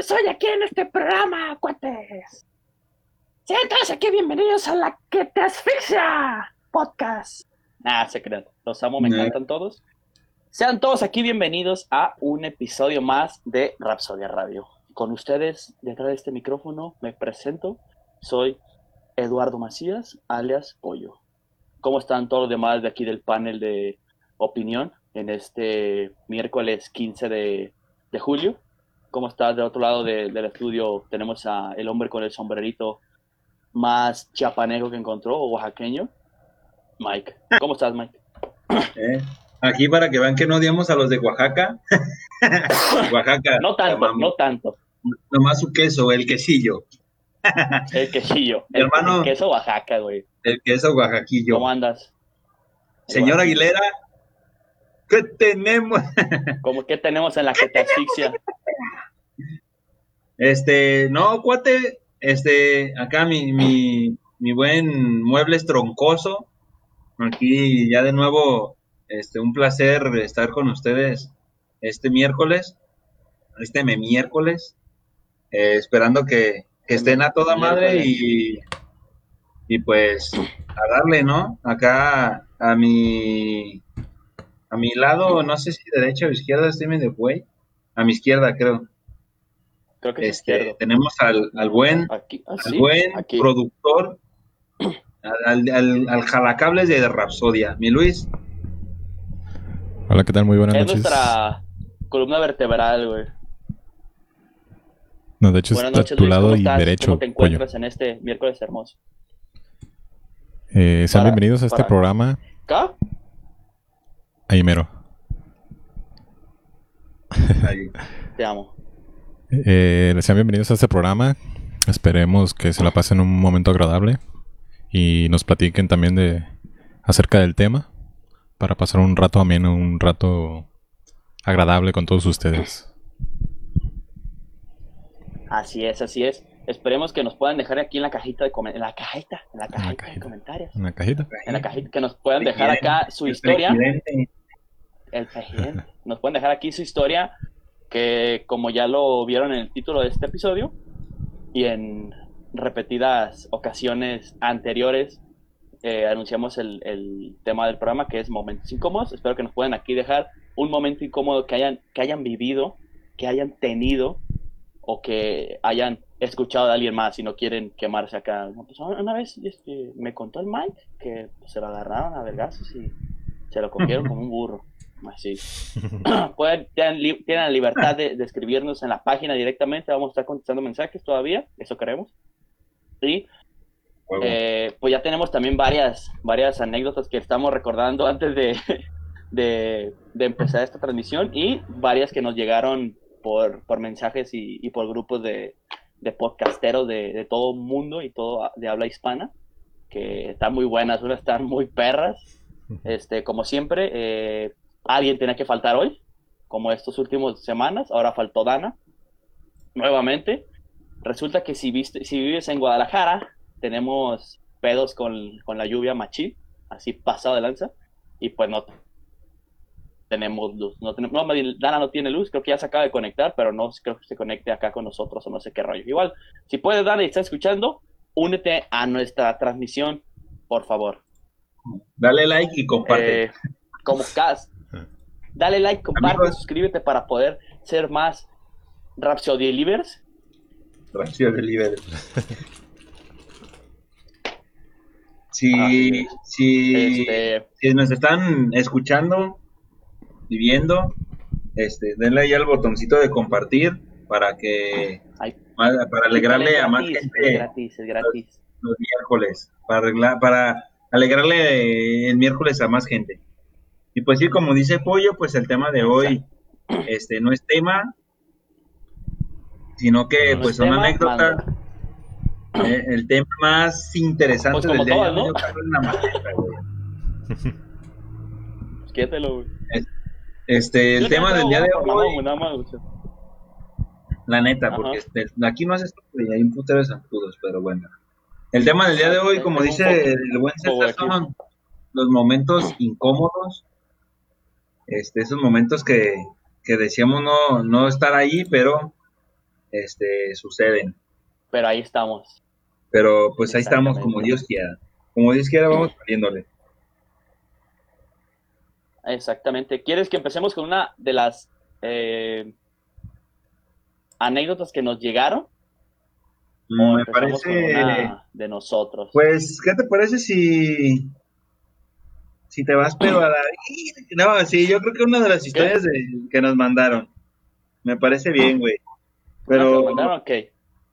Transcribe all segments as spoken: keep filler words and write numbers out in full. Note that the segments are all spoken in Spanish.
estoy aquí en este programa, cuates. Siéntanse aquí, bienvenidos a La Que Te Asfixia Podcast. Nah, se crean. Los amo, me nah. encantan todos. Sean todos aquí bienvenidos a un episodio más de Rapsodia Radio. Con ustedes, detrás de este micrófono, me presento. Soy Eduardo Macías, alias Pollo. ¿Cómo están todos los demás de aquí del panel de opinión en este miércoles quince de, de julio? ¿Cómo estás? Del otro lado de, del estudio tenemos a el hombre con el sombrerito más chiapaneco que encontró, o oaxaqueño, Mike. ¿Cómo estás, Mike? Eh, aquí para que vean que no odiamos a los de Oaxaca. Oaxaca. No tanto, no tanto. Nomás su queso, el quesillo. El quesillo. El, hermano, el queso Oaxaca, güey. El queso oaxaquillo. ¿Cómo andas? Señor bueno. Aguilera, ¿qué tenemos? ¿Cómo qué tenemos en La Que Te Asfixia? Este, no, cuate, este, acá mi, mi, mi buen Muebles Troncoso. Aquí ya de nuevo, este, un placer estar con ustedes este miércoles, este me miércoles, eh, esperando que que estén a toda madre y, y pues a darle, ¿no? Acá a mi a mi lado, no sé si derecha o izquierda, estoy medio güey, a mi izquierda creo. Creo que este, es izquierdo. Tenemos al, al buen, aquí, ah, al sí, buen aquí. Productor, al, al, al jalacables de Rapsodia, mi Luis. Hola, ¿qué tal? Muy buenas es noches. Es nuestra columna vertebral, güey. No, de hecho buenas está noches, a tu Luis, lado y estás? derecho. ¿Cómo te encuentras, coño, en este miércoles hermoso? Eh, sean para, bienvenidos a para. este programa. ¿Acá? Ahí mero. Ahí. Te amo. Eh, sean bienvenidos a este programa. Esperemos que se la pasen un momento agradable y nos platiquen también de acerca del tema para pasar un rato ameno, un rato agradable con todos ustedes. Así es, así es. Esperemos que nos puedan dejar aquí en la cajita de comentarios. En la cajita, en la cajita de comentarios. En la cajita. En la cajita, que nos puedan dejar acá su historia. El presidente. El presidente. Nos pueden dejar aquí su historia, que como ya lo vieron en el título de este episodio y en repetidas ocasiones anteriores, eh, anunciamos el, el tema del programa, que es momentos incómodos. Espero que nos puedan aquí dejar un momento incómodo que hayan, que hayan vivido, que hayan tenido, o que hayan escuchado de alguien más y no quieren quemarse acá. Pues una vez este, me contó el Mike que se lo agarraron a vergazos y se lo cogieron como un burro. Así. Pueden, tienen, tienen la libertad de, de escribirnos en la página directamente. Vamos a estar contestando mensajes todavía, eso queremos. Y bueno, eh, pues ya tenemos también varias, varias anécdotas que estamos recordando antes de, de, de empezar esta transmisión y varias que nos llegaron por, por mensajes y, y por grupos de, de podcasteros de, de todo mundo y todo de habla hispana, que están muy buenas, unas están muy perras, este, como siempre. eh, alguien tenía que faltar hoy, como estas últimas semanas, ahora faltó Dana, nuevamente. Resulta que si, viste, si vives en Guadalajara, tenemos pedos con, con la lluvia machín, así pasado de lanza, y pues no tenemos luz. No tenemos, no, Dana no tiene luz, creo que ya se acaba de conectar, pero no creo que se conecte acá con nosotros o no sé qué rollo. Igual, si puedes, Dana, y estás escuchando, únete a nuestra transmisión, por favor. Dale like y comparte. Eh, como cas. Dale like, comparte, amigos, suscríbete para poder ser más Rapsodia Livers. Rapsodia Livers. Si, ah, sí, si, este... si nos están escuchando y viendo, este, denle ahí al botoncito de compartir para que Ay, para, para alegrarle gratis, a más gente. Es gratis, es gratis. Los, los miércoles, para, arreglar, para alegrarle el miércoles a más gente. Y pues sí, como dice Pollo, pues el tema de hoy este no es tema, sino que no pues son anécdotas. Eh, el tema más interesante pues del día de hoy es una maceta, güey. Pues quédelo, güey. Este, el Yo tema del día de hoy... Nada más, nada más. La neta, Ajá. porque este, aquí no haces... Hay un putero de zancudos, pero bueno. El tema del día de hoy, como dice el buen César, son los momentos incómodos. Este, esos momentos que, que decíamos no, no estar ahí, pero este, suceden. Pero ahí estamos. Pero pues ahí estamos, como Dios quiera. Como Dios quiera, vamos saliéndole. Exactamente. ¿Quieres que empecemos con una de las eh, anécdotas que nos llegaron? ¿O me parece de nosotros? Pues, ¿qué te parece si si te vas pero a la... No, sí, yo creo que una de las historias de, que nos mandaron. Me parece bien, güey. Pero mandaron, okay.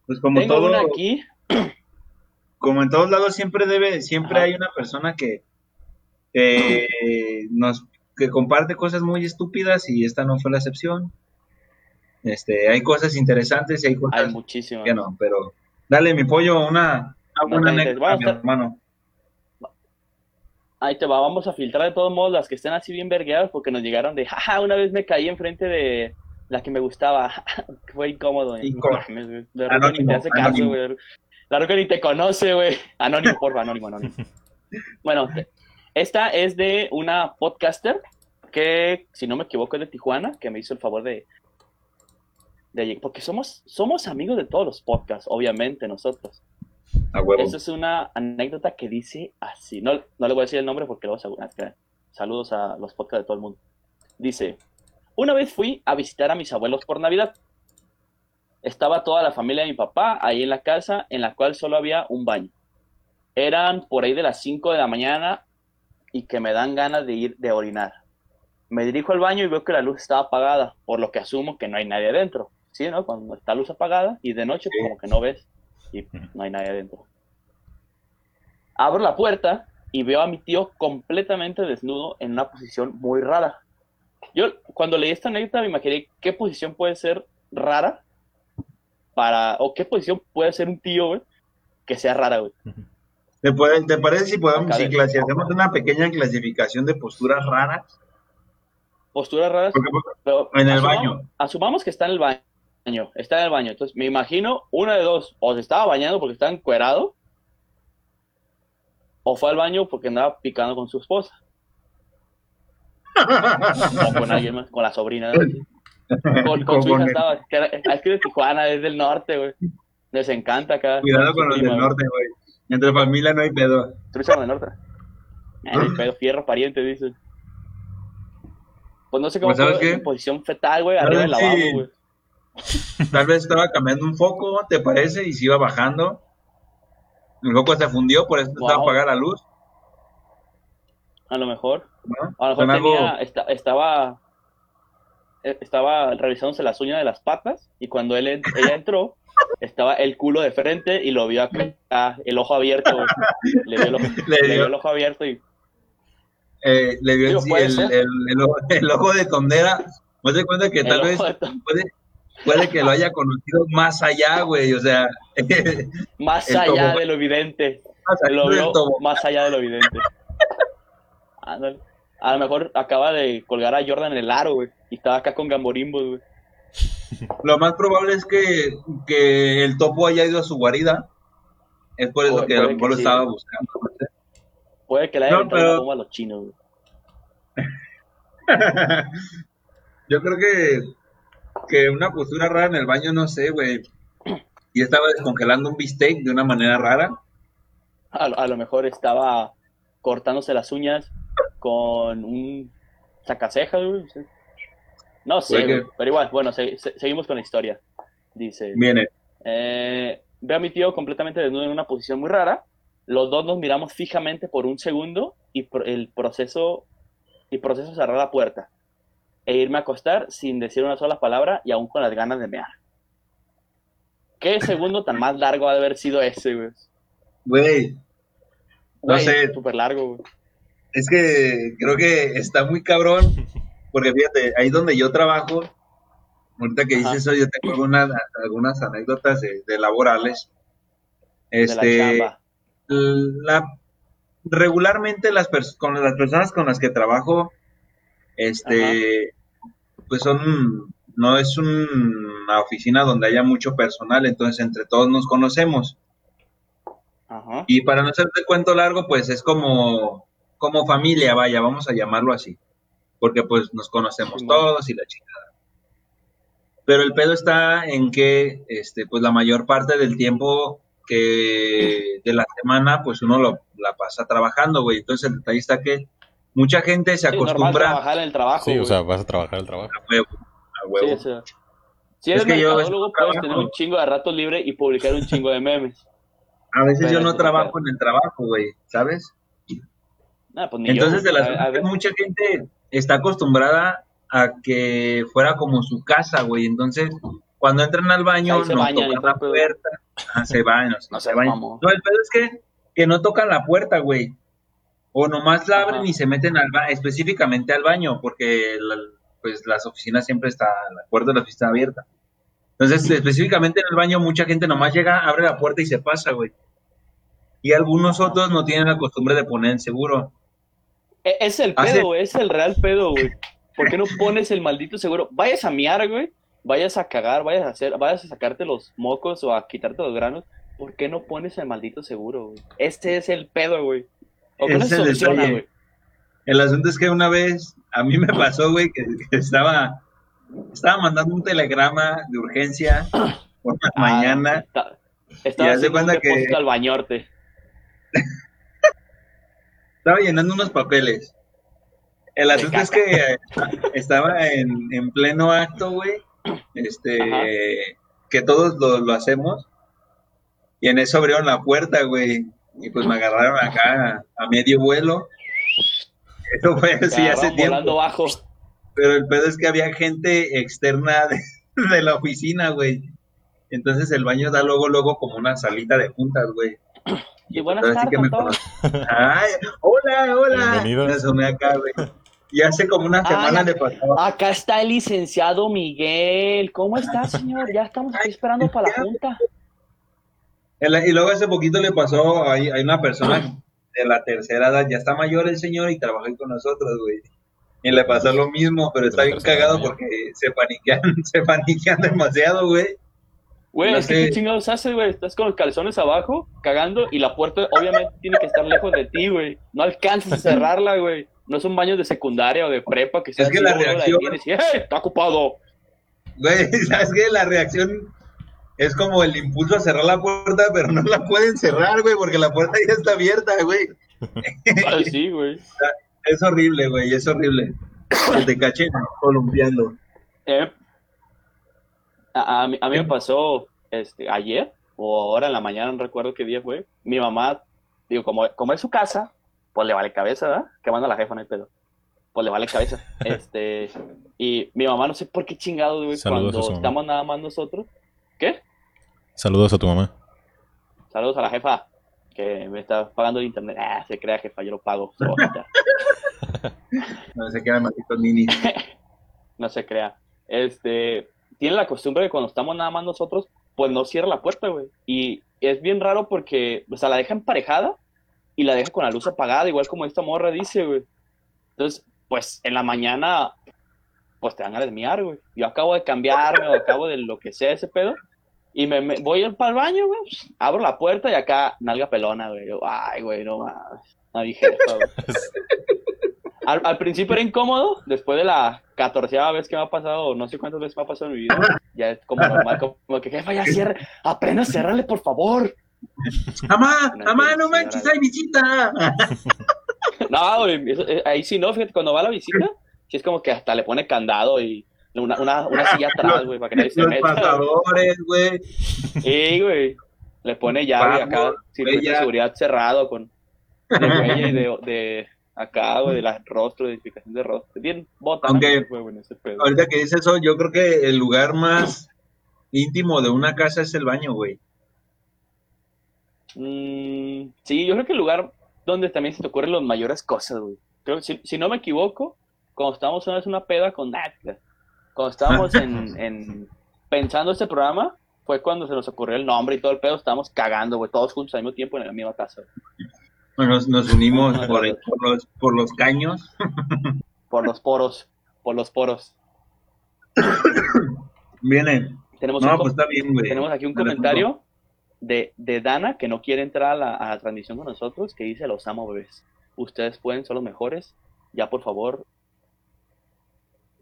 Pues como tengo todo aquí. Como en todos lados siempre debe, siempre Ajá. hay una persona que eh, nos que comparte cosas muy estúpidas y esta no fue la excepción. Este, hay cosas interesantes y hay cosas hay muchísimas. Que no, pero dale, mi pollo, una, una no, anécdota, a mi hermano. Ahí te va, vamos a filtrar de todos modos las que estén así bien vergueadas porque nos llegaron de, jaja, ja, una vez me caí enfrente de la que me gustaba, fue incómodo. incómodo. La roca ni te hace caso, güey. La roca ni te conoce, güey. Anónimo, porfa, anónimo, anónimo. Bueno, esta es de una podcaster que, si no me equivoco, es de Tijuana, que me hizo el favor de... de porque somos, somos amigos de todos los podcasts, obviamente, nosotros. Ah, huevo. Esa es una anécdota que dice así. No, no le voy a decir el nombre porque luego se... Saludos a los podcasts de todo el mundo. Dice, una vez fui a visitar a mis abuelos por Navidad. Estaba toda la familia de mi papá ahí en la casa, en la cual solo había un baño. Eran por ahí de las cinco de la mañana y que me dan ganas de ir de orinar. Me dirijo al baño y veo que la luz estaba apagada, por lo que asumo que no hay nadie adentro. Sí, ¿no? Cuando está luz apagada y de noche como que no ves y no hay nadie adentro. Abro la puerta y veo a mi tío completamente desnudo en una posición muy rara. Yo cuando leí esta anécdota me imaginé qué posición puede ser rara para, o qué posición puede ser un tío, güey, que sea rara, güey. ¿Te, puede, ¿Te parece si podemos, si hacemos una pequeña clasificación de posturas raras? Posturas raras, pero en el asumamos, baño. Asumamos que está en el baño. Está en el baño. Entonces, me imagino una de dos. O se estaba bañando porque estaba encuerado. O fue al baño porque andaba picando con su esposa. O con alguien más, con la sobrina. ¿No? Con, con su hija estaba. Es que de Tijuana, es del norte, güey. Les encanta acá. Cuidado con los del norte, güey. Entre familia no hay pedo. Trucha con el norte. No hay pedo, fierro pariente, dice. Pues no sé cómo pues fue en posición fetal, güey, arriba del lavabo, güey. Tal vez estaba cambiando un foco, ¿te parece? Y se iba bajando. El foco se fundió, por eso wow. estaba apagada la luz. A lo mejor. ¿No? A lo mejor tenía, algo... esta, estaba, estaba revisándose las uñas de las patas y cuando él, ella entró, estaba el culo de frente y lo vio acá, el ojo abierto. Le vio el ojo, le dio. Le vio el ojo abierto y... Eh, le dio sí, el, el, el, el, ojo, el ojo de tondera. No te cuenta que tal vez puede, puede que lo haya conocido más allá, güey. O sea, más allá tobogán. De lo evidente. Lo vio más allá de lo evidente. A lo mejor acaba de colgar a Jordan en el aro, güey. Y estaba acá con Gamborimbo, güey. Lo más probable es que, que el topo haya ido a su guarida. Es por eso o, que a lo mejor lo sí, estaba buscando. ¿Verdad? Puede que la hayan no, pero... como a los chinos, güey. Yo creo que, que una postura rara en el baño, no sé, güey. Y estaba descongelando un bistec de una manera rara. A, a lo mejor estaba cortándose las uñas con un sacacejas, güey. No sé, güey, que... pero igual, bueno, se, se, seguimos con la historia. Dice, viene. Eh, ve a mi tío completamente desnudo en una posición muy rara. Los dos nos miramos fijamente por un segundo y pro- el proceso el proceso cerrar la puerta e irme a acostar sin decir una sola palabra y aún con las ganas de mear. ¿Qué segundo tan más largo ha de haber sido ese, güey? Güey, no güey, sé. Súper largo, güey. Es que creo que está muy cabrón, porque fíjate, ahí donde yo trabajo, ahorita que dices eso, yo tengo algunas, algunas anécdotas de, de laborales. Este... De la chamba. La, regularmente las pers- con las personas con las que trabajo este Ajá. pues son no es un, una oficina donde haya mucho personal, entonces entre todos nos conocemos. Ajá. Y para no hacerte cuento largo, pues es como como familia, vaya, vamos a llamarlo así, porque pues nos conocemos sí, todos y la chingada. Pero el pedo está en que, este, pues la mayor parte del tiempo que de la semana, pues uno lo, la pasa trabajando, güey. Entonces el detalle está que mucha gente se acostumbra... Sí, normal trabajar en el trabajo, Sí, güey. O sea, vas a trabajar el trabajo. A huevo, a huevo. Sí, o sea, si eres mercadólogo, puedes trabajo. tener un chingo de rato libre y publicar un chingo de memes. A veces Pero yo no trabajo claro. en el trabajo, güey, ¿sabes? Nah, pues ni Entonces, yo, de las a, a mucha gente está acostumbrada a que fuera como su casa, güey. Entonces, cuando entran al baño, no tocan la pedo. puerta. Ah, se bañan, no, no se bañan. Vamos. No, el pedo es que, que no tocan la puerta, güey. O nomás la abren Ajá. y se meten al ba- específicamente al baño, porque la, pues las oficinas siempre están, la puerta de la oficina está abierta. Entonces, específicamente en el baño, mucha gente nomás llega, abre la puerta y se pasa, güey. Y algunos otros no tienen la costumbre de poner el seguro. Es el pedo, güey, Hace... es el real pedo, güey. ¿Por qué no pones el maldito seguro? Vayas a miar, güey, vayas a cagar, vayas a hacer, vayas a sacarte los mocos o a quitarte los granos. ¿Por qué no pones el maldito seguro, güey? Este es el pedo, güey. ¿O qué no se soluciona, güey? El asunto es que una vez, a mí me pasó, güey, que, que estaba... Estaba mandando un telegrama de urgencia por la ah, mañana. Está, estaba haciendo un depósito que... al bañorte. Estaba llenando unos papeles. El asunto es que estaba en, en pleno acto, güey. Este, Ajá. que todos lo, lo hacemos. Y en eso abrieron la puerta, güey. Y pues me agarraron acá a medio vuelo. Eso fue así hace tiempo. Volando bajo. Pero el pedo es que había gente externa de, de la oficina, güey. Entonces el baño da luego, luego como una salita de juntas, güey. Y buenas tardes, que me conocí. Ay, hola, hola. Bienvenidos. Me asomé acá, güey. Y hace como una semana ah, le pasó. Acá está el licenciado Miguel. ¿Cómo está, señor? Ya estamos aquí esperando Ay, para ya. la junta. El, y luego hace poquito le pasó, hay, hay una persona de la tercera edad, ya está mayor el señor y trabaja con nosotros, güey. Y le pasó lo mismo, pero está bien cagado porque se paniquean, se paniquean demasiado, güey. Güey, no es sé. que qué chingados haces, güey. Estás con los calzones abajo, cagando, y la puerta obviamente tiene que estar lejos de ti, güey. No alcanzas a cerrarla, güey. No son baños de secundaria o de prepa que se Es que la reacción... La y, ¡Eh, está ocupado! Güey, ¿sabes qué? La reacción es como el impulso a cerrar la puerta, pero no la pueden cerrar, güey, porque la puerta ya está abierta, güey. Ay, sí, güey. Es horrible, güey, es horrible. Que te cachen columpiando. Eh, a, a, mí, a mí me pasó este, ayer, o ahora en la mañana, no recuerdo qué día fue. Mi mamá, digo, como, como es su casa, pues le vale cabeza, ¿verdad? Que manda la jefa, no hay pedo. Pues le vale cabeza. este Y mi mamá, no sé por qué chingado, güey, cuando estamos nada más nosotros. ¿Qué? Saludos a tu mamá. Saludos a la jefa. Que me está pagando el internet. Ah, se crea, jefa, yo lo pago. No se crea, maldito nini. No se crea. Este, tiene la costumbre de cuando estamos nada más nosotros, pues no cierra la puerta, güey. Y es bien raro porque, o sea, la deja emparejada y la deja con la luz apagada, igual como esta morra dice, güey. Entonces, pues en la mañana, pues te van a desmiar, güey. Yo acabo de cambiarme o acabo de lo que sea ese pedo. Y me, me voy para el baño, güey. Abro la puerta y acá, nalga pelona, güey. Yo, ay, güey, no mames. No dije eso, güey. Al, al principio era incómodo. Después de la catorceava vez que me ha pasado, no sé cuántas veces me ha pasado en mi vida, ya es como normal, como que jefa, ya cierra. Aprenda a cerrarle, por favor. Amá, no, amá, no manches, hay visita. No, güey, eso, ahí sí no, fíjate, cuando va a la visita, sí es como que hasta le pone candado y... Una, una, una silla atrás, güey, para que nadie se meta. Los pasadores, güey. Sí, güey. Le pone llave acá, circuito de seguridad cerrado con de huella y de, de acá, güey, de las rostros, de edificación de rostro. Bien bota, güey, en ese pedo. Ahorita que dices eso, yo creo que el lugar más íntimo de una casa es el baño, güey. Mm, sí, yo creo que el lugar donde también se te ocurren las mayores cosas, güey. Creo que si, si no me equivoco, cuando estábamos una vez una peda con Nat, cuando estábamos en, en pensando este programa, fue cuando se nos ocurrió el nombre y todo el pedo, estábamos cagando, güey, todos juntos al mismo tiempo en la misma casa. Nos, nos unimos por, el, por, los, por los caños. Por los poros, por los poros. Viene. Tenemos no, un, pues está bien, güey. Tenemos aquí un comentario de, de Dana, que no quiere entrar a la, a la transmisión con nosotros, que dice, los amo, bebés. Ustedes pueden, son los mejores. Ya, por favor...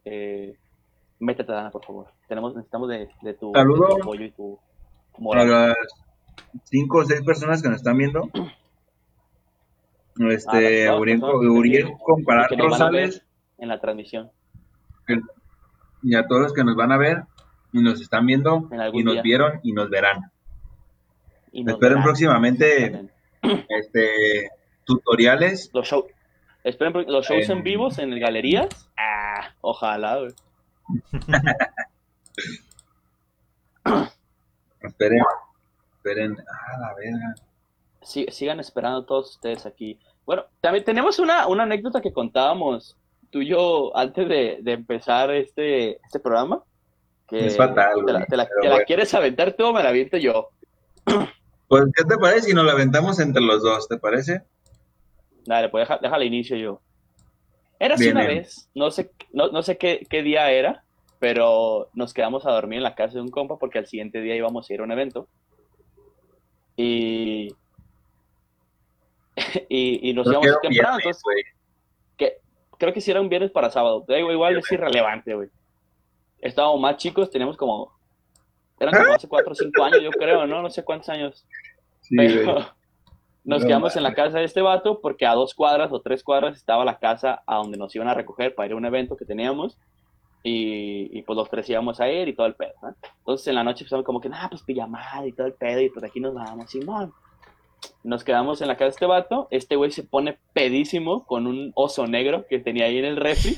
Eh... métete, Dana, por favor. Tenemos, necesitamos de, de, tu, de tu apoyo y tu moral. A las cinco o seis personas que nos están viendo. Este, ah, Uriel, Uriel Comparar Rosales. En la transmisión. Que, y a todos los que nos van a ver y nos están viendo y nos día. vieron y nos verán. Y nos esperen verán. próximamente este tutoriales. Los show, esperen los shows eh, en vivos en galerías. Ah, ojalá, güey. esperen, esperen. Ah, la verga. Sí, sigan esperando todos ustedes aquí. Bueno, también tenemos una, una anécdota que contábamos tú y yo antes de, de empezar este, este programa. Que es fatal. Te la, te la, te bueno. la quieres aventar tú o me la aviento yo. Pues, ¿qué te parece si nos la aventamos entre los dos? ¿Te parece? Dale, pues deja, déjale inicio yo. Era así una bien. vez, no sé, no, no sé qué, qué día era, pero nos quedamos a dormir en la casa de un compa porque al siguiente día íbamos a ir a un evento. Y... Y, y nos íbamos temprano, viernes, entonces que, creo que si era un viernes para sábado, digo, igual viernes. Es irrelevante, güey. Estábamos más chicos, teníamos como, eran como hace cuatro o cinco años, yo creo, ¿no? No sé cuántos años. Sí, pero nos no, quedamos man. en la casa de este vato porque a dos cuadras o tres cuadras estaba la casa a donde nos iban a recoger para ir a un evento que teníamos. Y, y pues los tres íbamos a ir y todo el pedo, ¿no? Entonces en la noche empezamos como que, ah, pues pijamada y todo el pedo y pues aquí nos vamos, Simón. Nos quedamos en la casa de este vato. Este güey se pone pedísimo con un oso negro que tenía ahí en el refri.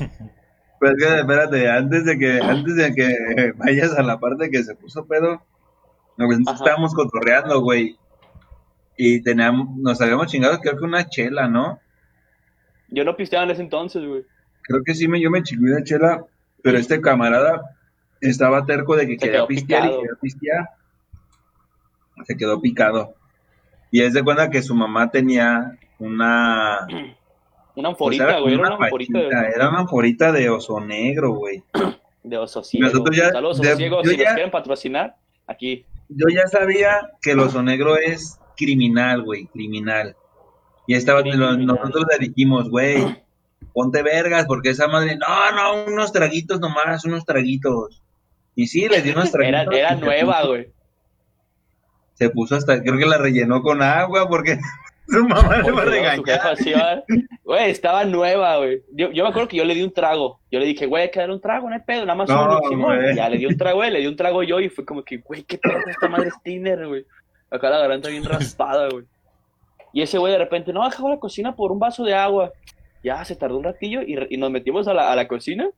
Pues que, espérate, antes de que antes de que vayas a la parte que se puso pedo, pues estábamos cotorreando, güey. Y teníamos, nos habíamos chingado, creo que una chela, ¿no? Yo no pisteaba en ese entonces, güey. Creo que sí, me, yo me chingué una chela, pero sí. Este camarada estaba terco de que quería pistear picado. y quería pistear. Se quedó picado. Y es de cuenta que su mamá tenía una... Una anforita, pues güey, una era una anforita. De... Era una anforita de oso negro, güey. De oso ciego. Saludos, oso ciego, si ya, nos quieren patrocinar, aquí. Yo ya sabía que el oso negro es criminal, güey, criminal. Y estaba, criminal. nosotros le dijimos, güey, ponte vergas, porque esa madre... No, no, unos traguitos nomás, unos traguitos. Y sí, le di unos traguitos. Era, era nueva, güey. Se puso hasta, creo que la rellenó con agua porque su mamá le va a regañar. Güey, estaba nueva, güey. Yo, yo me acuerdo que yo le di un trago. Yo le dije, güey, hay que darle un trago, no hay pedo, nada más no, un Ya le di un trago, güey, le di un trago yo y fue como que, güey, qué pedo esta madre es tiner, güey. Acá la garganta bien raspada, güey. Y ese güey de repente, no, bajaba a la cocina por un vaso de agua. Ya, se tardó un ratillo y, y nos metimos a la, a la cocina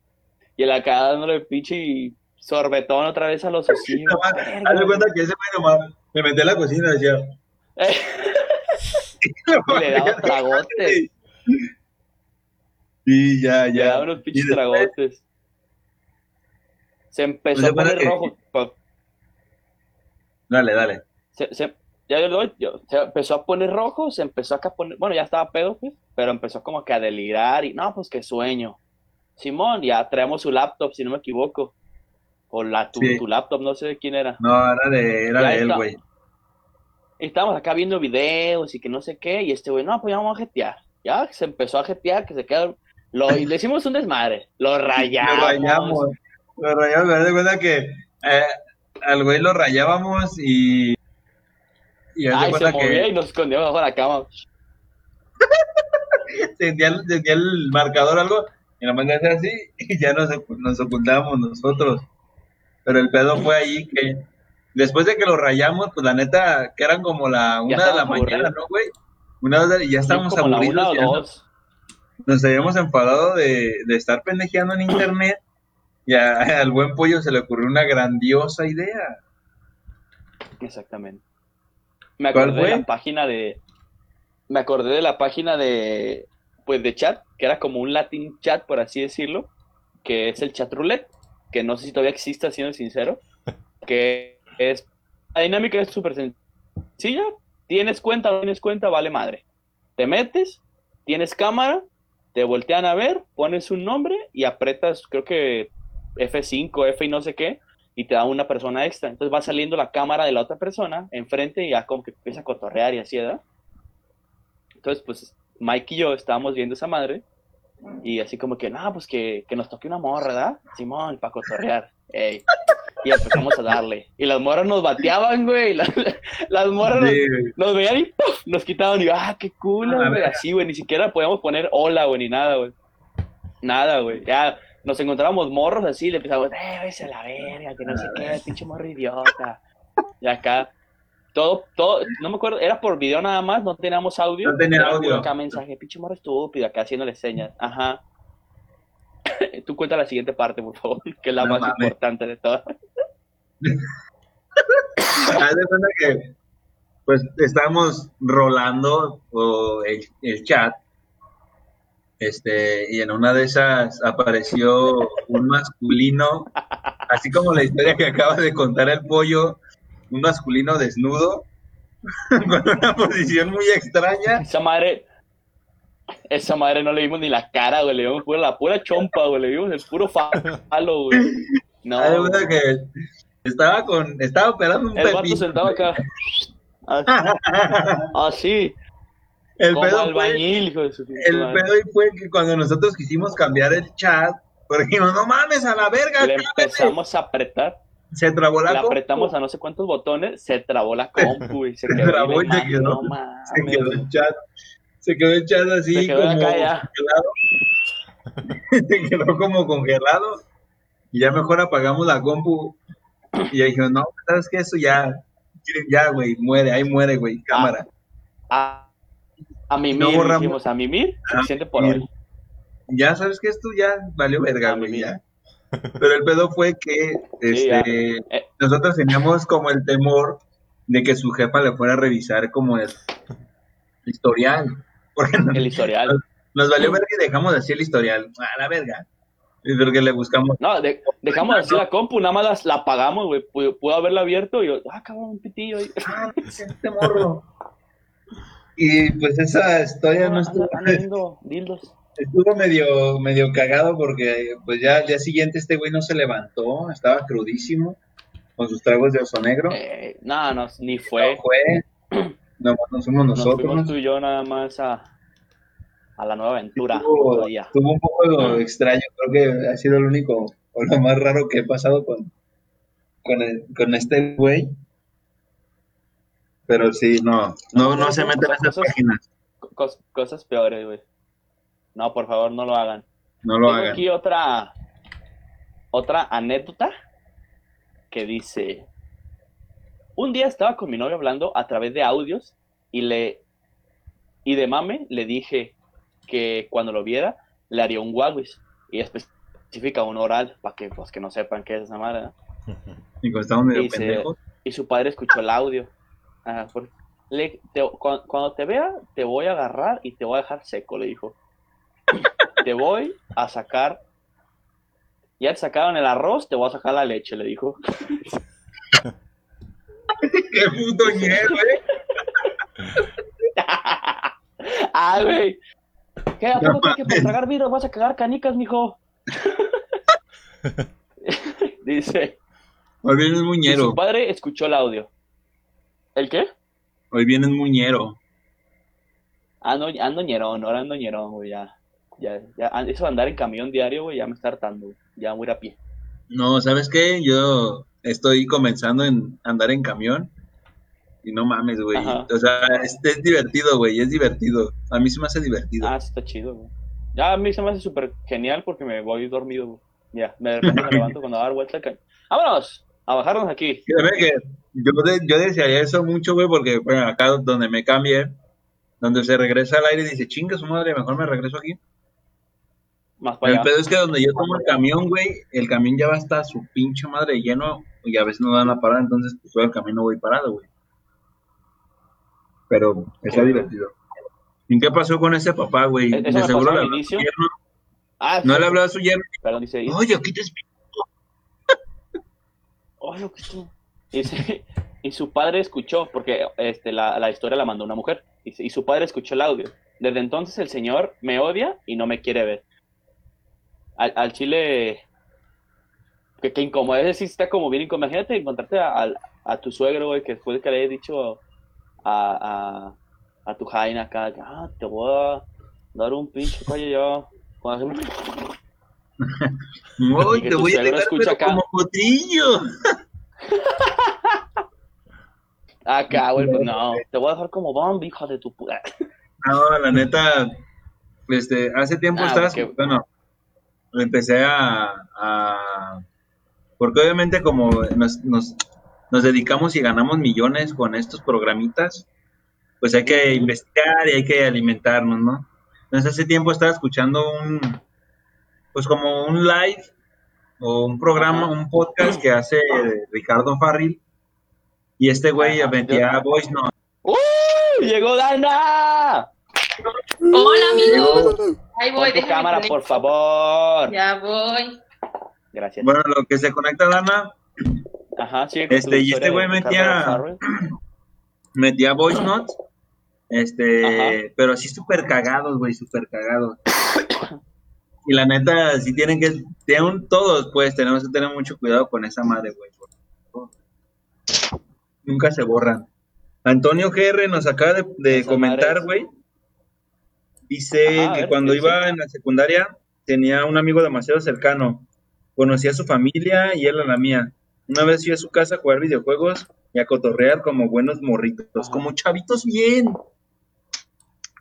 y el acá dándole pinche y sorbetón otra vez a los osinos. Hazle cuenta que ese güey nomás... Me metí a la cocina, decía. Eh. Le daba tragotes. Y ya, ya. Le daba unos pinches tragotes. Se empezó a poner rojo. Que... Dale, dale. Se, se, ya yo, yo, se empezó a poner rojo, se empezó acá a poner... Bueno, ya estaba pedo, pues, pero empezó como que a delirar. Y no, pues qué sueño. Simón, ya traemos su laptop, si no me equivoco. O la, tu, sí. tu laptop, no sé de quién era. No, era de, era de él, güey. Estábamos acá viendo videos y que no sé qué, y este güey, no, pues ya vamos a jetear. Ya se empezó a jetear, que se quedó... Lo, y le hicimos un desmadre, lo rayamos. Lo rayamos, lo rayamos, me das cuenta que eh, al güey lo rayábamos y... y Ay, se movía que... y nos escondíamos bajo la cama. sentía, sentía el marcador algo, y la manera era así, y ya nos, nos ocultábamos nosotros. Pero el pedo fue ahí que después de que lo rayamos, pues la neta, que eran como la una de la aburrido. mañana, ¿no, güey? Una de, y ya estábamos sí, aburridos. Ya nos, nos habíamos enfadado de, de estar pendejeando en internet y a, al buen pollo se le ocurrió una grandiosa idea. Exactamente. Me acordé de la página de... Me acordé de la página de... Pues de chat, que era como un Latin chat, por así decirlo, que es el Chat Roulette. Que no sé si todavía exista, siendo sincero, que es, la dinámica es súper sencilla, tienes cuenta, no tienes cuenta, vale madre, te metes, tienes cámara, te voltean a ver, pones un nombre y apretas, creo que F cinco, F y no sé qué, y te da una persona extra, entonces va saliendo la cámara de la otra persona enfrente y ya como que empieza a cotorrear y así, ¿verdad? Entonces, pues, Mike y yo estábamos viendo esa madre, Y así como que, no, pues que, que nos toque una morra, ¿verdad? Simón, para cotorrear. Ey. Y empezamos a darle. Y las morras nos bateaban, güey. Las, las morras nos, nos veían y ¡puff! Nos quitaban. Y yo, ah, qué culo, cool, güey. Así, güey. Ni siquiera podíamos poner hola, güey, ni nada, güey. Nada, güey. Ya nos encontrábamos morros así. Le empezábamos, eh, vese a la verga, que no sé qué, pinche morro idiota. Y acá, todo, todo, no me acuerdo, era por video nada más, no teníamos audio. No tenía audio. Acá mensaje, pinche morro estúpido, acá haciéndole señas. Ajá. Tú cuenta la siguiente parte, por favor, que es la no, más mame. importante de todas. Haz de cuenta que, pues, estábamos rolando o el, el chat, este, y en una de esas apareció un masculino, así como la historia que acabas de contar el pollo, un masculino desnudo, con una posición muy extraña. Esa madre... Esa madre no le vimos ni la cara, güey, le vimos pura, la pura chompa, güey, le vimos el puro falo, güey. No. Ay, bueno, que estaba con, estaba operando un pepino. El vato sentado acá. Así. Así. El como pedo albañil, fue, hijo de su tío, el madre. Pedo fue que cuando nosotros quisimos cambiar el chat, porque dijimos, no mames, a la verga. Le cállate. Empezamos a apretar. Se trabó la, la compu. Apretamos a no sé cuántos botones, se trabó la compu y se, se quedó. Trabó y se quedó, no mames, se quedó el chat. Se quedó el chat así, se quedó como congelado. Se quedó como congelado. Y ya mejor apagamos la compu. Y ahí dijo, no, ¿sabes qué? Eso ya, ya, güey, muere. Ahí muere, güey, cámara. A, a, a mimir, no dijimos, a mimir, suficiente por hoy. Ya, ¿sabes qué? Esto ya valió verga, güey, ya. Pero el pedo fue que este, sí, eh. nosotros teníamos como el temor de que su jefa le fuera a revisar como el historial. Nos, el historial. Nos, nos valió verga y dejamos así el historial. A la verga. Porque le buscamos. No, de, dejamos así la compu, nada más las, la apagamos, güey. Pudo, pudo haberla abierto y yo, ah, cabrón, un pitillo. Ah, este morro. Y pues esa historia no, no estuvo. Anda, ando, dildos. Estuvo medio, medio cagado porque pues ya al día siguiente este güey no se levantó, estaba crudísimo, con sus tragos de oso negro. Eh, no, no, ni fue. No fue. No, no somos nosotros. Nos fuimos tú y yo nada más a, a la nueva aventura. Estuvo, estuvo un poco extraño, creo que ha sido lo único o lo más raro que he pasado con, con, el, con este güey. Pero sí, no, no, no, no se meten en esas cosas, páginas. Cos, cosas peores, güey. No, por favor, no lo hagan. No lo Tengo hagan. Aquí otra, otra anécdota que dice... Un día estaba con mi novio hablando a través de audios y le y de mame le dije que cuando lo viera le haría un guaguis y especifica un oral para que pues que no sepan qué es esa madre, ¿no? Y costaba medio y pendejo. Se, y su padre escuchó el audio. Ajá, por, le, te, cuando, cuando te vea te voy a agarrar y te voy a dejar seco, le dijo. Te voy a sacar, ya te sacaron el arroz, te voy a sacar la leche, le dijo. ¡Qué puto ñero, eh! ¡Ah, güey! ¿Qué? ¿A poco crees que por tragar vidrio vas a cagar canicas, mijo? Dice... Hoy vienes muñero. Su padre escuchó el audio. ¿El qué? Hoy vienes muñero. Ando, ando ñerón, ahora ando ñerón, güey, ya. Ya, ya. Eso de andar en camión diario, güey, ya me está hartando, güey. Ya voy a ir a pie. No, ¿sabes qué? Yo... Estoy comenzando en andar en camión y no mames, güey. O sea, es, es divertido, güey, es divertido. A mí se me hace divertido. Ah, está chido, güey. Ya a mí se me hace súper genial porque me voy dormido, güey. Ya, me, de repente me levanto cuando dar vuelta. Acá. ¡Vámonos! A bajarnos aquí. Que yo, de, yo desearía eso mucho, güey, porque bueno, acá donde me cambie, donde se regresa al aire y dice, chinga su madre, mejor me regreso aquí. Más para el allá. Pedo es que donde yo tomo el camión, güey, el camión ya va hasta su pinche madre lleno y a veces no dan la parada, entonces pues todo el camino voy parado, güey. Pero está divertido. ¿Y qué pasó con ese papá, güey? ¿E de seguro le habló a su yerno. Ah, no sí. Le hablaba a su yerno. Perdón, dice. Oye, aquí te explico. Oye, ¿qué tú? Dice, y su padre escuchó, porque este la, la historia la mandó una mujer, dice, y su padre escuchó el audio. Desde entonces el señor me odia y no me quiere ver. Al, al chile, que, que incómodo, es decir, está como bien incómodo. Imagínate encontrarte a, a, a tu suegro, güey, que después de que le hayas dicho a, a, a tu jaina acá, ah, te voy a dar un pinche, coño, yo, Cuando hacemos... No, te voy a dejar, pero acá, como potrillo. Acá, güey, pues no. Te voy a dejar como bomba, hijo de tu puta. No, la neta, este, hace tiempo ah, estás, porque... bueno, empecé a, a... Porque obviamente como nos, nos, nos dedicamos y ganamos millones con estos programitas, pues hay que investigar y hay que alimentarnos, ¿no? Entonces hace tiempo estaba escuchando un... pues como un live o un programa, un podcast que hace Ricardo Farrell, y este güey metía voice note. ¡Uh! ¡Llegó Dana! ¡Hola, amigos! Ahí voy, déjame cámara, por favor. Ya voy. Gracias. Bueno, lo que se conecta Dana. Ajá, sí. Este, y este güey metía metía voice note, este, ajá, pero así súper cagados, güey, súper cagados. Y la neta, si tienen que, tienen, todos, pues, tenemos que tener mucho cuidado con esa madre, güey. Nunca se borran. Antonio G R nos acaba de, de comentar, güey. Dice Ajá, que ver, cuando iba sí. en la secundaria, tenía un amigo demasiado cercano. Conocía a su familia y él a la mía. Una vez fui a su casa a jugar videojuegos y a cotorrear como buenos morritos. Ajá. Como chavitos bien.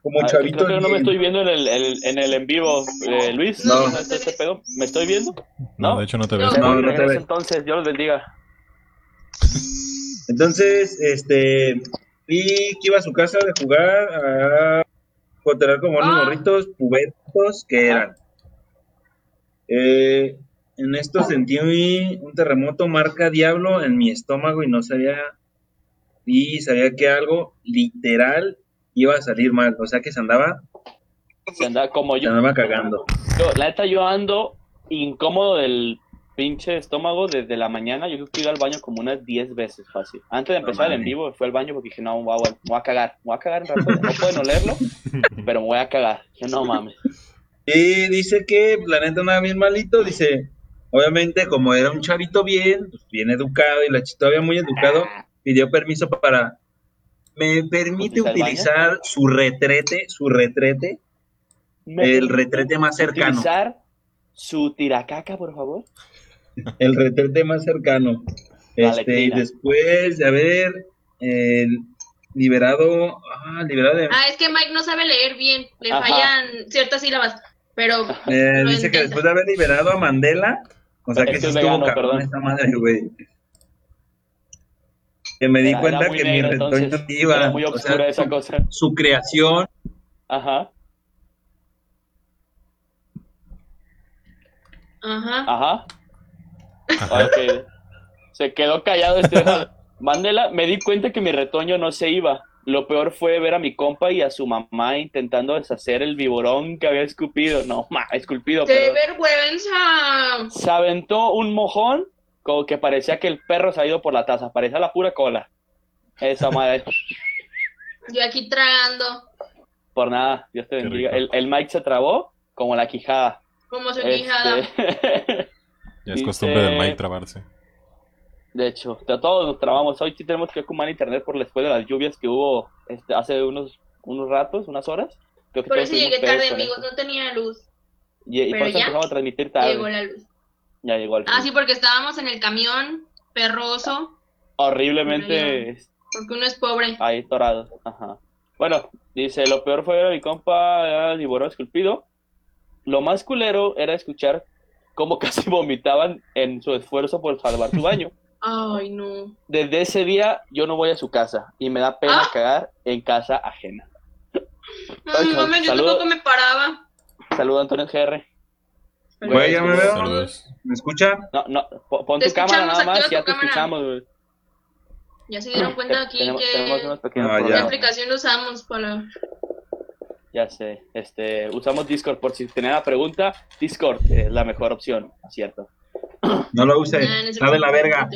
Como ver, chavito. Creo que no me estoy viendo en el, el, en el en vivo, eh, Luis. No. ¿No está ese pedo? ¿Me estoy viendo? No, no, de hecho no te veo. No, no, no te veo. Entonces, Dios los bendiga. Entonces, este, y que iba a su casa de jugar a coterar como unos ah. morritos, pubertos que eran. Eh, en esto sentí un terremoto marca Diablo en mi estómago y no sabía, y sabía que algo literal iba a salir mal, o sea que se andaba se andaba como yo, se andaba cagando. Yo, la neta, yo ando incómodo del pinche estómago desde la mañana. Yo creo que iba al baño como unas diez veces fácil. Antes de empezar no, el en vivo, fui al baño porque dije, no, me voy a, me voy a cagar, me voy a cagar en Rapsodia. No pueden olerlo, pero me voy a cagar. Yo, no mames. Y dice que la neta andaba bien malito, dice, obviamente como era un chavito bien, pues, bien educado y la ch- todavía muy educado, pidió permiso para... Me permite utilizar su retrete, su retrete, Me el retrete más cercano. Utilizar su tiracaca, por favor. El retrete más cercano. Vale, este, y después de haber eh, liberado, ah, liberado de... Ah, es que Mike no sabe leer bien, le Ajá. fallan ciertas sílabas, pero... Eh, dice intenta. Que después de haber liberado a Mandela, o sea, este que se estuvo cabrón esta madre, güey. Que me di era, cuenta era que negro, mi entonces, iba, muy obscura, o sea, esa su, cosa. Su creación. Ajá. Ajá. Ajá. Ajá. Okay. Se quedó callado este. Mandela, me di cuenta que mi retoño no se iba. Lo peor fue ver a mi compa y a su mamá intentando deshacer el viborón que había escupido. No, ma, esculpido. ¡Qué vergüenza! Se aventó un mojón. Como que parecía que el perro se ha ido por la taza. Parecía la pura cola. Esa madre. Yo aquí tragando. Por nada, Dios te bendiga. El, el Mike se trabó como la quijada. Como su este... quijada. Ya es costumbre Dice... del Mike trabarse. De hecho, de todos nos trabamos. Hoy sí tenemos que ocupar internet por después de las lluvias que hubo este, hace unos, unos ratos, unas horas. Creo que por eso llegué tarde, amigos. No tenía luz. Y, y por eso empezamos a transmitir tarde. Llegó la luz. Ya llegó al final. Ah, sí, porque estábamos en el camión perroso. Horriblemente. Porque uno es pobre. Ahí torado. Ajá. Bueno, dice, lo peor fue ver a mi compa Diborón esculpido. Lo más culero era escuchar cómo casi vomitaban en su esfuerzo por salvar su baño. Ay, no. Desde ese día yo no voy a su casa y me da pena ah. cagar en casa ajena. Ay, no, mami, yo tampoco me paraba. Saludos, Antonio G R. Güey, ya me veo. Saludos. ¿Me escuchan? No, no, pon tu cámara nada más, ya te escuchamos, güey. Ya se dieron cuenta aquí que qué aplicación usamos para... Ya sé, este, usamos Discord por si tenían la pregunta. Discord es la mejor opción, ¿cierto? No lo uses, está de la verga.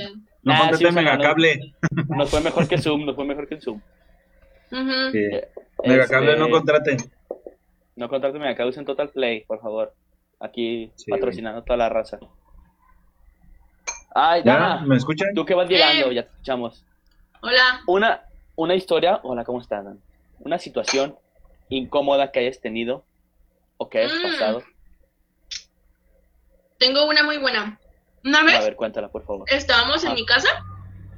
No ponte megacable. Nos fue mejor que Zoom, nos fue mejor que Zoom. Megacable no contraten. No contraten megacable, usen Total Play, por favor. Aquí sí, patrocinando güey. Toda la raza. Ay, Dana, ¿me escuchan? Tú que vas llegando, eh. ya te escuchamos. Hola. Una, una historia, hola, ¿cómo estás, Dan? Una situación incómoda que hayas tenido o que hayas mm. pasado Tengo una muy buena. Una vez, a ver, cuéntala, por favor. Estábamos ah. en mi casa,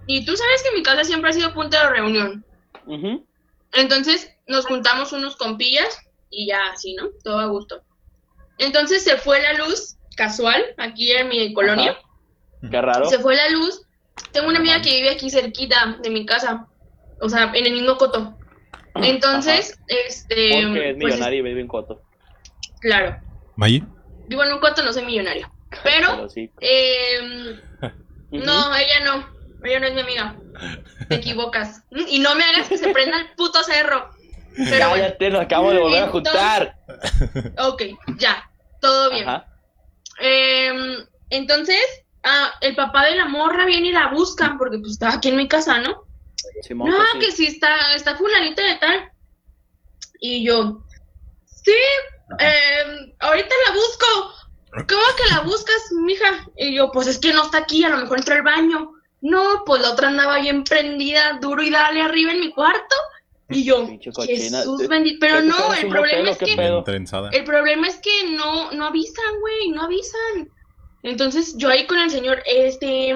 y tú sabes que mi casa siempre ha sido punto de reunión. Uh-huh. Entonces nos juntamos unos compillas y ya así, ¿no? Todo a gusto. Entonces se fue la luz, casual, aquí en mi colonia. Ajá. Qué raro. Se fue la luz. Tengo una amiga que vive aquí cerquita de mi casa, o sea, en el mismo coto. Entonces, Ajá. este... Porque es millonario pues, y vive en coto. Claro. ¿Mayi? Vivo en un coto, no soy millonario. Pero, Pero sí. eh, no, ella no. Ella no es mi amiga. Te equivocas. Y no me hagas que se prenda el puto cerro. Pero cállate, nos acabamos de volver entonces, a juntar. Ok, ya. Todo bien. Ajá. Eh, entonces, ah, el papá de la morra viene y la busca, porque pues estaba aquí en mi casa, ¿no? Simón, no, sí. que sí, está, está fulanita de tal. Y yo, sí, eh, ahorita la busco. ¿Cómo que la buscas, mija? Y yo, pues es que no está aquí, a lo mejor entró al baño. No, pues la otra andaba bien prendida, duro y dale arriba en mi cuarto. Y yo, Jesús bendito. Pero no, el problema es que el problema es que no, no avisan, güey, no avisan. Entonces yo ahí con el señor, este,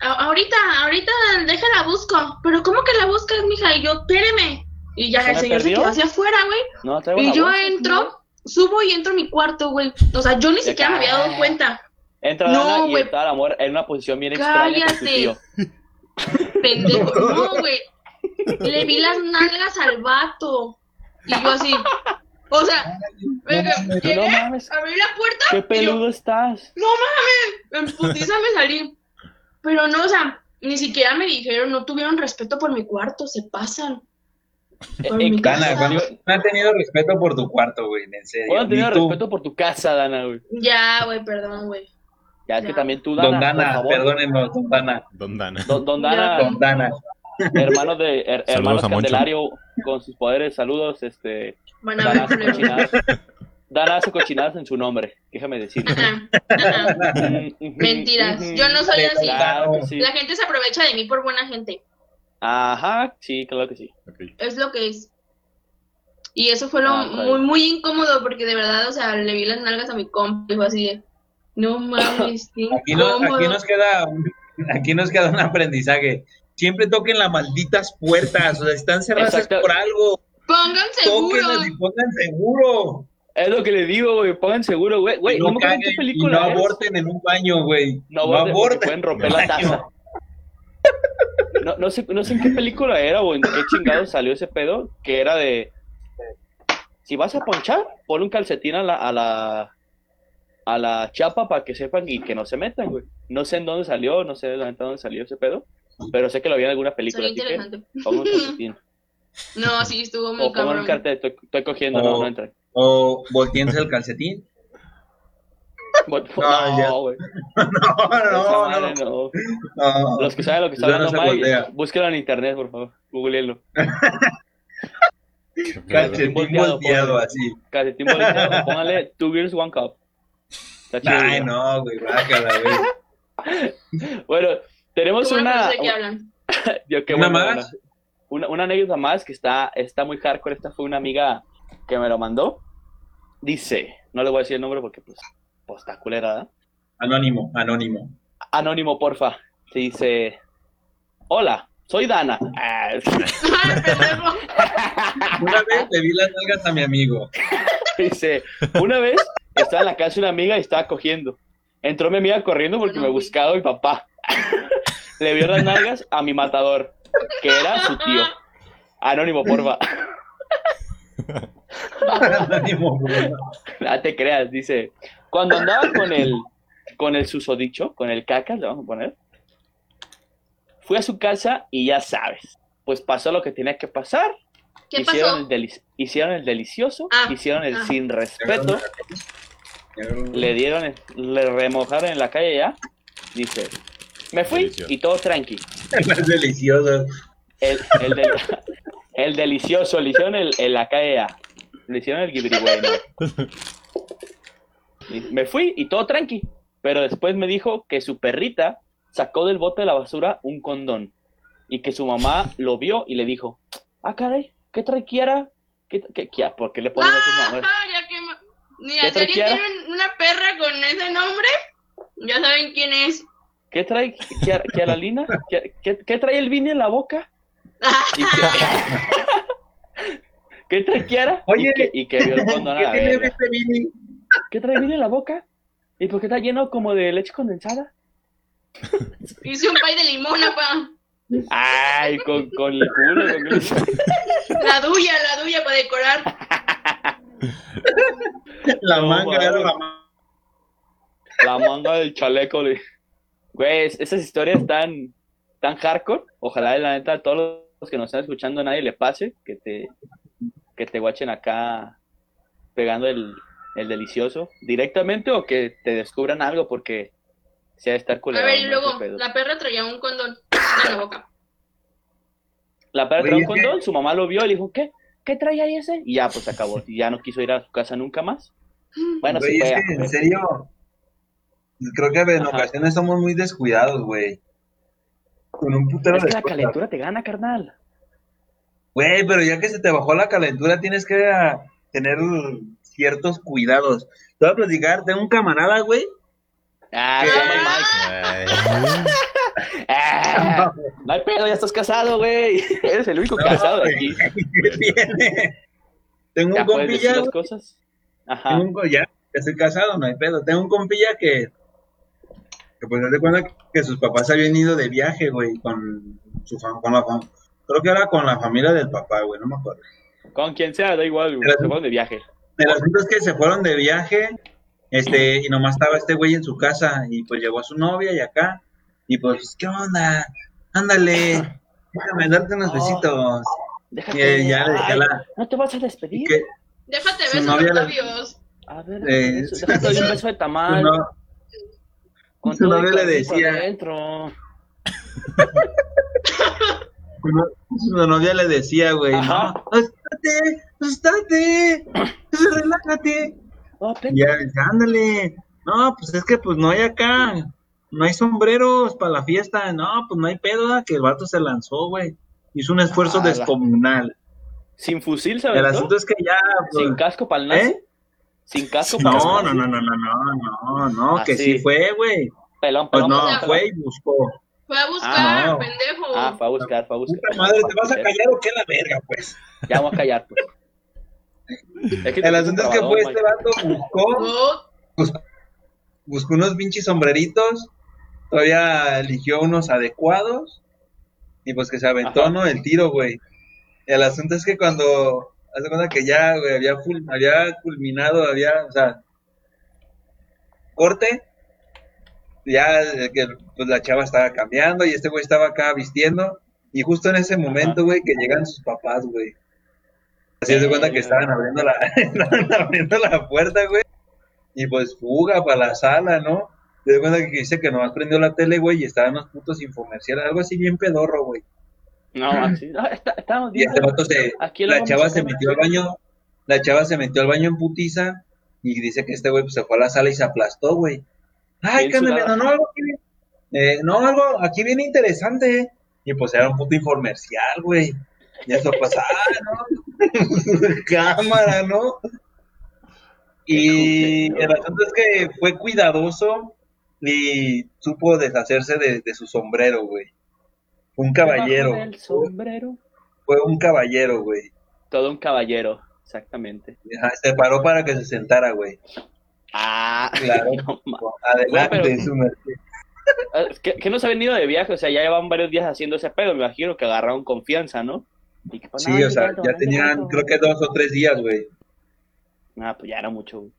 ahorita, ahorita, déjala, busco. Pero ¿cómo que la buscas, mija? Y yo, espéreme. Y ya el señor se quedó hacia afuera, güey. Y yo entro, subo y entro a mi cuarto, güey. O sea, yo ni siquiera me había dado cuenta. Entra Dana y está el amor en una posición bien extraña con su tío. Pendejo, no, güey. Le vi las nalgas al vato. Y yo así. O sea, venga, llegué, no mames, abrí la puerta. Qué peludo yo, estás. No mames, en putiza me salí. Pero no, o sea, ni siquiera me dijeron, no tuvieron respeto por mi cuarto, se pasan. Por eh, mi Dana, casa. Yo, no han tenido respeto por tu cuarto, güey, en serio. No han tenido respeto por tu casa, Dana, güey. Ya, güey, perdón, güey. Ya, es ya. que también tú, Dana. Don Dana, perdónenos, don Dana. Don Dana. Don, don Dana. Don Dana. Hermanos de her, hermanos Candelario Moncho. Con sus poderes, saludos, este bueno, Dana hace cochinadas, Dana hace cochinadas en su nombre, déjame decirlo. Ajá, ajá. Mentiras, yo no soy así. Claro, sí. La gente se aprovecha de mí por buena gente. Ajá, sí, claro que sí. Okay. Es lo que es. Y eso fue lo ah, muy, muy incómodo porque de verdad, o sea, le vi las nalgas a mi compa y fue así de, no mames, aquí, no, aquí nos queda aquí nos queda un aprendizaje. Siempre toquen las malditas puertas, o sea, están cerradas Exacto. por algo. Pongan seguro. Tóquenlas y pongan seguro. Es lo que les digo, güey, pongan seguro, güey. güey no caguen qué película y no aborten en un baño, güey. No, no aborten. Pueden romper la taza. No, no, sé, no sé en qué película era o en qué chingado salió ese pedo, que era de... Si vas a ponchar, pon un calcetín a la, a la, a la chapa para que sepan y que no se metan, güey. No sé en dónde salió, no sé de dónde salió ese pedo. Pero sé que lo vi en alguna película. Soy interesante. Que, no, sí, estuvo muy cabrón. Estoy, estoy cogiendo, o, no, no entra. O volteense el calcetín. No, no, güey. No, no, no, no, no. Los que saben lo que está hablando no Mike, búsquenlo en internet, por favor. Googleenlo. Calcetín volteado, volteado así. Calcetín volteado. Póngale Two Girls, One Cup. Está chido. Ay, no, güey, bájala, güey. Bueno. Tenemos una yo, qué ¿Una, buena, más? Una, una anécdota más que está, está muy hardcore. Esta fue una amiga que me lo mandó. Dice, no le voy a decir el nombre porque pues, pues está culerada. Anónimo, anónimo. Anónimo, porfa. Se dice, hola, soy Dana. Una vez le vi las nalgas a mi amigo. Dice, una vez estaba en la casa de una amiga y estaba cogiendo. Entró mi amiga corriendo porque me buscaba mi papá. Le vio las nalgas a mi matador, que era su tío. Anónimo, porfa. Anónimo, porfa. No te creas, dice. Cuando andaba con el, con el susodicho, con el caca, le vamos a poner. Fui a su casa y ya sabes, pues pasó lo que tenía que pasar. ¿Qué hicieron pasó? El deli- hicieron el delicioso, ah, hicieron el ah. sin respeto. Le dieron, el, le remojaron en la calle ya. Dice... Me fui delicioso. Y todo tranqui. El más delicioso. El, el, del, el delicioso. Le hicieron el, el la calle A. Le hicieron el guibrigüeno. Me fui y todo tranqui. Pero después me dijo que su perrita sacó del bote de la basura un condón. Y que su mamá lo vio y le dijo, ah, caray, ¿qué trae Kiara? ¿Qué, qué, qué, ¿Por qué le ponen a tu mamá? Mira, si alguien tiene una perra con ese nombre, ya saben quién es. ¿Qué trae Kiaralina? ¿Qué, qué, ¿Qué trae el Vini en la boca? ¿Qué trae Kiara? Oye, y que vio el fondo nada. ¿Qué trae Vini en la boca? ¿Y por qué está lleno como de leche condensada? Hice un pay de limón, papá. Ay, con, con licor. Con... La duya, la duya para decorar. La manga, oh, era la manga. La manga del chaleco, güey. Güey, esas historias tan, tan hardcore. Ojalá, la neta, a todos los que nos están escuchando, a nadie le pase que te, que te guachen acá pegando el, el delicioso directamente o que te descubran algo porque se ha de estar culero. A ver, y luego, ¿no? La perra traía un condón en la boca. La perra traía un condón, su mamá lo vio y le dijo, ¿qué? ¿Qué traía ahí ese? Y ya, pues acabó. Y ya no quiso ir a su casa nunca más. Bueno, güey, sí, es que, en serio, creo que en Ajá. ocasiones somos muy descuidados, güey. Con un putero es de... Es que la calentura te gana, carnal. Güey, pero ya que se te bajó la calentura, tienes que a, tener ciertos cuidados. Te voy a platicar, tengo un camarada, güey. Ah, se llama el Mike. Ah, no hay pedo, ya estás casado, güey. Eres el único no, casado de aquí. Tengo un compilla. Las cosas? Ajá. Tengo un, ya, estoy casado, no hay pedo. Tengo un compilla que, que pues te cuenta que sus papás habían ido de viaje, güey, con su con la creo que era con la familia del papá, güey, no me acuerdo. Con quien sea, da igual, güey. Se fueron de viaje. El asunto es que se fueron de viaje, este, y nomás estaba este güey en su casa y pues llegó a su novia y acá. Y pues, ¿qué onda? Ándale, déjame darte unos oh, besitos. Déjate, eh, ya, ay, la... ¿No te vas a despedir? ¿Qué? Déjate besos los labios. A ver, eh, beso, déjate un beso de tamal. No, con su novia le decía... Su novia le decía, güey, no, estate, estate, relájate. Oh, ya, ándale, no, pues es que pues no hay acá... No hay sombreros para la fiesta. No, pues no hay pedo, que el vato se lanzó, güey. Hizo un esfuerzo ah, descomunal. ¿Sin fusil, sabes? El asunto es que ya... Pues, ¿sin casco para el nazi? ¿Eh? ¿Sin casco para el nazi? No, no, no, no, no, no, no, ah, que sí, sí fue, güey. Pelón, pelón. Pues no, o sea, fue y buscó. Fue a buscar, ah, no. pendejo. Ah, fue a buscar, fue a buscar. Puta madre, ¿te vas a callar o qué la verga, pues? Ya vamos a callar, pues. Es que el asunto es que fue este vato, buscó, buscó, buscó unos pinches sombreritos... Todavía eligió unos adecuados y pues que se aventó, Ajá. ¿no? El tiro, güey. El asunto es que cuando, haz de cuenta que ya, güey, había, full, había culminado, había, o sea, corte. Ya, que, pues la chava estaba cambiando y este güey estaba acá vistiendo. Y justo en ese momento, güey, que llegan sus papás, güey. Así haz de cuenta que estaban abriendo la, estaban abriendo la puerta, güey. Y pues fuga para la sala, ¿no? Te doy cuenta que dice que nomás prendió la tele, güey, y estaban unos putos infomerciales, algo así bien pedorro, güey. No, así, no, está, estamos bien. Y este vato se, Aquí la chava se metió al baño, la chava se metió al baño en putiza, y dice que este güey pues, se fue a la sala y se aplastó, güey. Ay, que me no, no, algo aquí, eh, no, algo aquí bien interesante, eh. Y pues era un puto infomercial, güey. Ya eso pasa, ¿no? Cámara, ¿no? Y el asunto es que fue cuidadoso, y supo deshacerse de, de su sombrero, güey. Fue un caballero. ¿El sombrero? Fue un caballero, güey. Todo un caballero, exactamente. Ajá, se paró para que se sentara, güey. Ah, claro. No, adelante, no, su merced. ¿Qué, ¿Qué nos ha venido de viaje? O sea, ya llevan varios días haciendo ese pedo, me imagino que agarraron confianza, ¿no? Y que, pues, sí, nada, o sea, rato, ya tenían, rato, creo que dos o tres días, güey. Ah, pues ya era mucho, güey.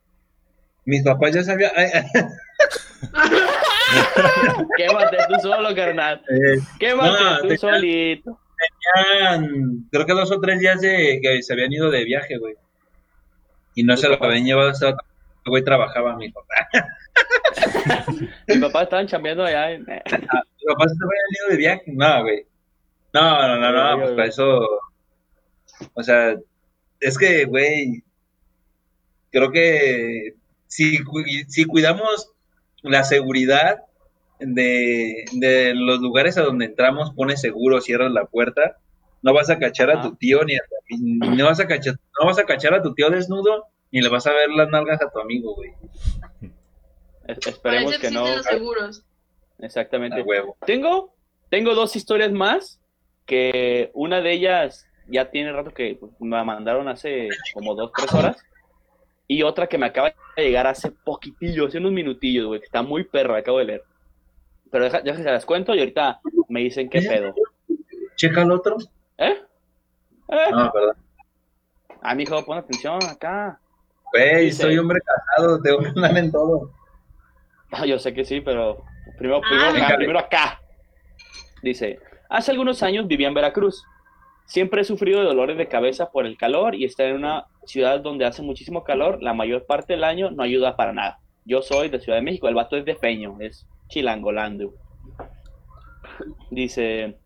Mis papás ya sabían... Quémate tú solo, carnal. Quémate no, tú tenían, solito. Tenían, creo que dos o tres días de, que se habían ido de viaje, güey. Y no se lo habían llevado. Ese güey trabajaba, mi papá. Mi papá estaban chambeando allá. En... No, mis papás se habían ido de viaje. No, güey. No, no, no, no. no pues para eso. O sea, es que, güey. Creo que si, si cuidamos la seguridad de, de los lugares a donde entramos, pones seguro, cierras la puerta, no vas a cachar a ah. tu tío ni a, ni vas a cachar, no vas a cachar a tu tío desnudo, y le vas a ver las nalgas a tu amigo, güey. Es, esperemos que no. Los seguros. Exactamente. Huevo. Tengo, tengo dos historias más, que una de ellas ya tiene rato que me la mandaron hace como dos, tres horas, y otra que me acaba de llegar hace poquitillo, hace unos minutillos, güey, que está muy perro, acabo de leer. Pero deja, deja que se las cuento y ahorita me dicen qué pedo. Checa el otro. ¿Eh? ¿Eh? No, perdón. Ah, mijo, pon atención acá. Güey, dice, soy hombre casado, tengo que andar en todo. No, yo sé que sí, pero primero, primero, ah, acá, primero acá. Dice, hace algunos años vivía en Veracruz. Siempre he sufrido de dolores de cabeza por el calor y estar en una ciudad donde hace muchísimo calor la mayor parte del año no ayuda para nada. Yo soy de Ciudad de México, el vato es de Peño, es chilangolando. Dice,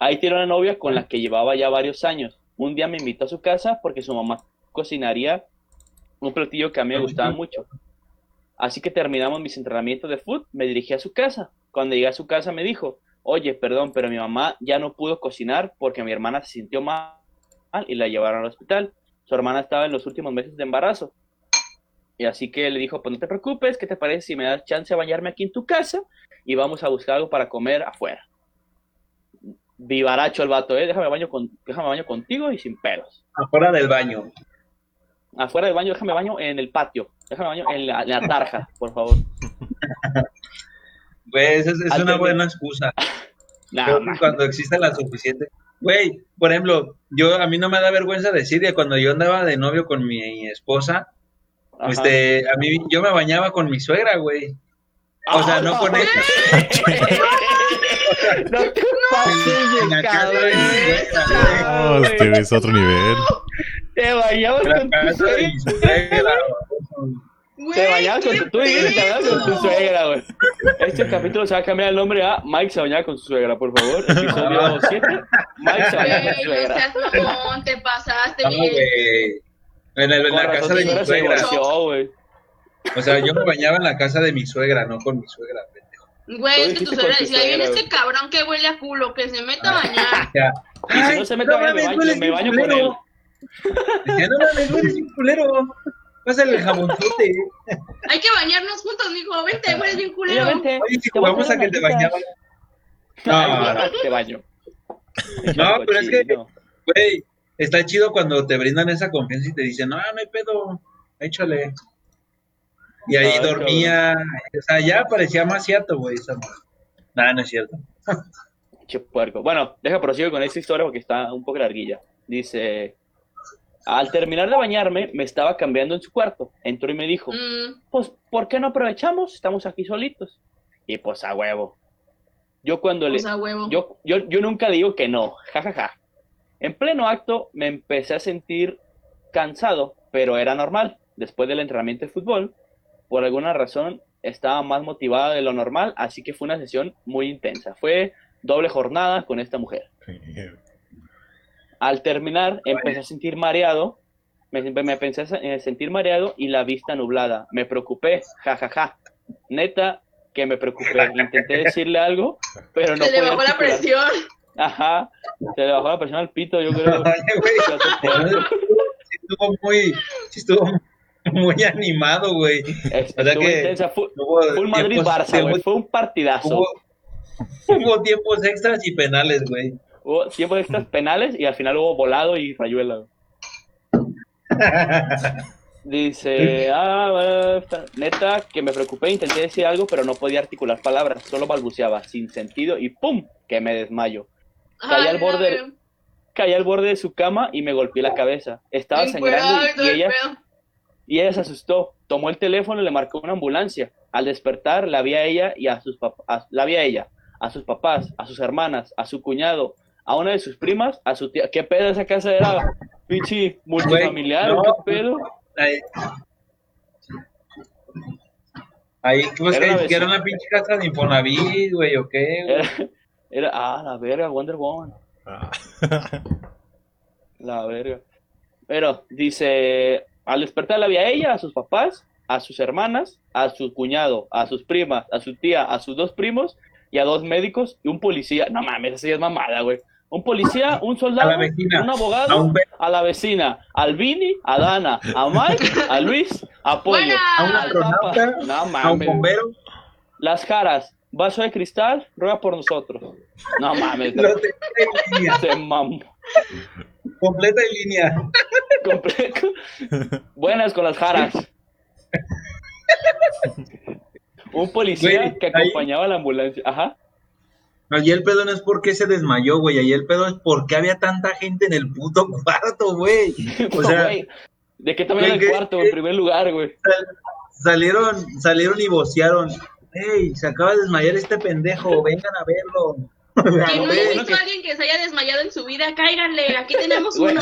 ahí tiene una novia con la que llevaba ya varios años. Un día me invitó a su casa porque su mamá cocinaría un platillo que a mí me gustaba mucho. Así que terminamos mis entrenamientos de fútbol, me dirigí a su casa. Cuando llegué a su casa me dijo, oye, perdón, pero mi mamá ya no pudo cocinar porque mi hermana se sintió mal y la llevaron al hospital. Su hermana estaba en los últimos meses de embarazo. Y así que le dijo, pues no te preocupes, ¿qué te parece si me das chance de bañarme aquí en tu casa? Y vamos a buscar algo para comer afuera. Vivaracho el vato, ¿eh? Déjame baño, con, déjame baño contigo y sin pelos. Afuera del baño. Afuera del baño, déjame baño en el patio. Déjame baño en la, en la tarja, por favor. Güey, esa es, es una buena excusa. Nah, cuando exista la suficiente. Güey, por ejemplo, yo a mí no me da vergüenza decir que cuando yo andaba de novio con mi esposa, ajá, este, a mí yo me bañaba con mi suegra, güey. O sea, oh, no, no con ella. No te pases en la casa de mi suegra, güey. Oh, este es otro nivel. Te bañabas con tu suegra. Güey, te bañabas con tu, tú y te bañabas con tu suegra, güey. Este capítulo se va a cambiar el nombre a Mike se bañaba con su suegra, por favor. Episodio siete. Mike se bañaba con su suegra. No seas mamón, te pasaste, no, güey. En, el, en la casa de mi suegra. Se o sea, yo me bañaba en la casa de mi suegra, no con mi suegra, pendejo. Güey, es que tu suegra decía, viene este cabrón que huele a culo, que se meta a bañar. Y si no se mete a bañar, me baño con él. Decía, no mames, hueles un culero. Pásale el jamonzote. Hay que bañarnos juntos, mijo. Vente, güey, es bien culero. Oye, si jugamos a que te bañaban. No, no, te baño. No, pero es que, güey, está chido cuando te brindan esa confianza y te dicen, no, no hay pedo, échale. Y ahí dormía, o sea, ya parecía Maciato, güey, esa madre. Nada, no es cierto. Che puerco. Bueno, deja prosigo con esta historia porque está un poco larguilla. Dice... Al terminar de bañarme, me estaba cambiando en su cuarto. Entró y me dijo, mm. pues, ¿por qué no aprovechamos? Estamos aquí solitos. Y pues, a huevo. Yo cuando pues le... A huevo. Yo, yo, yo nunca digo que no. Ja, ja, ja. En pleno acto, me empecé a sentir cansado, pero era normal. Después del entrenamiento de fútbol, por alguna razón, estaba más motivada de lo normal, así que fue una sesión muy intensa. Fue doble jornada con esta mujer. Al terminar, empecé a sentir mareado, me, me pensé a sentir mareado y la vista nublada. Me preocupé, jajaja. Ja, ja. Neta, que me preocupé. Intenté decirle algo, pero no se podía. Se le bajó articular. La presión. Ajá, se le bajó la presión al pito, yo creo. Oye, güey, sí estuvo muy, sí estuvo muy animado, güey. Es, o sea que fue, fue un Madrid-Barça, güey, fue un partidazo. Hubo, hubo tiempos extras y penales, güey. Hubo tiempo de estas penales y al final hubo volado y rayuela. Dice, ah, neta, que me preocupé, intenté decir algo, pero no podía articular palabras, solo balbuceaba, sin sentido, y ¡pum! Que me desmayo. Caí al borde, caí al borde de su cama y me golpeé la cabeza. Estaba sangrando y, y, ella, y ella se asustó. Tomó el teléfono y le marcó una ambulancia. Al despertar, la vi a ella y a sus papás, la vi a ella, a sus papás, a sus hermanas, a su cuñado, a una de sus primas, a su tía. ¿Qué pedo esa casa era? Pinche multifamiliar, no, ¿qué pedo? Ahí, ahí pues, era, que, que era una pinche casa de Infonavit, güey, ¿o qué? Güey. Era, era, ah, la verga, Wonder Woman. Ah. La verga. Pero, dice, al despertar la vi a ella, a sus papás, a sus hermanas, a su cuñado, a sus primas, a su tía, a sus dos primos, y a dos médicos y un policía. No mames, esa ya es mamada, güey. Un policía, un soldado, vecina, un abogado, a, un a la vecina, al Vini, a Dana, a Mike, a Luis, a Pollo, a un astronauta, no, a un bombero. Las Jaras, vaso de cristal, ruega por nosotros. No mames. Lo te... en línea. Se mamó. Completa en línea. Completo. Buenas con las Jaras. Un policía, güey, que acompañaba ahí... a la ambulancia. Ajá. Allí el pedo no es porque se desmayó, güey. Allí el pedo es porque había tanta gente en el puto cuarto, güey. O no, sea, güey. ¿De qué tamaño era el cuarto, en primer lugar, güey? Salieron, salieron y vocearon. ¡Ey, se acaba de desmayar este pendejo! ¡Vengan a verlo! Que no he visto a alguien que se haya desmayado en su vida. ¡Cáiganle! ¡Aquí tenemos uno!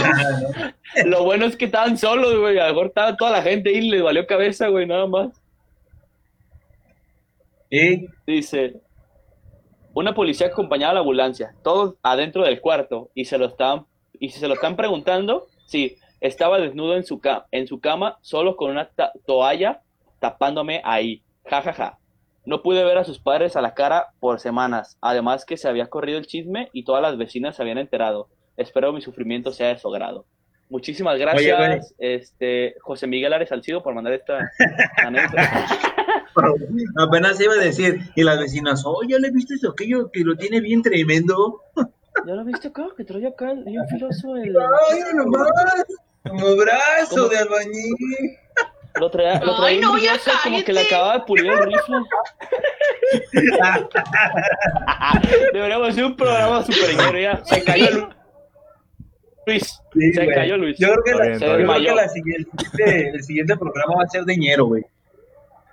Lo bueno es que estaban solos, güey. A lo mejor estaba toda la gente y les valió cabeza, güey, nada más. ¿Eh? Dice... Una policía acompañaba a la ambulancia, todos adentro del cuarto, y se lo estaban, y se lo están preguntando si estaba desnudo en su, ca- en su cama, solo con una ta- toalla tapándome ahí. Ja, ja, ja. No pude ver a sus padres a la cara por semanas, además que se había corrido el chisme y todas las vecinas se habían enterado. Espero mi sufrimiento sea de su agrado. Muchísimas gracias, oye, oye. este José Miguel Ares Salcido, por mandar esta anécdota. Apenas iba a decir, y las vecinas, oh, ya le viste eso, aquello que lo tiene bien tremendo. Ya lo viste acá, que trae acá, hay un filoso. El... Ay, nomás, como brazo como... de albañil. Lo traía, lo traía, ay, no, ya brazo, como que le acababa de pulir el rifle. Deberíamos hacer un programa superior, ya, se cayó el... Luis, sí, se güey. cayó Luis. Yo creo que, la, bien, yo creo que la siguiente, el siguiente programa va a ser de ñero, güey.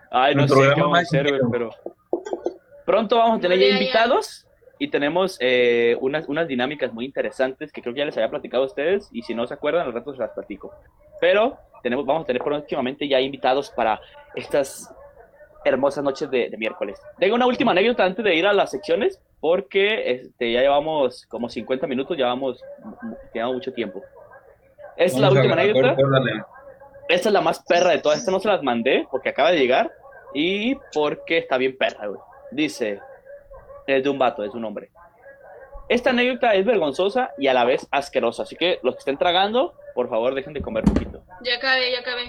Ay, no el sé qué vamos a hacer, güey, pero... Pronto vamos a tener ya invitados y tenemos eh, unas, unas dinámicas muy interesantes que creo que ya les había platicado a ustedes, y si no se acuerdan, al rato se las platico. Pero tenemos, vamos a tener próximamente ya invitados para estas hermosas noches de, de miércoles. Tengo una última anécdota antes de ir a las secciones, porque este, ya llevamos como cincuenta minutos, llevamos, llevamos mucho tiempo. Es vamos la última ver, anécdota. Acuérdale. Esta es la más perra de todas. Esta no se las mandé porque acaba de llegar y porque está bien perra, güey. Dice, es de un vato, es un hombre. Esta anécdota es vergonzosa y a la vez asquerosa, así que los que estén tragando, por favor, dejen de comer poquito. Ya acabé, ya acabé.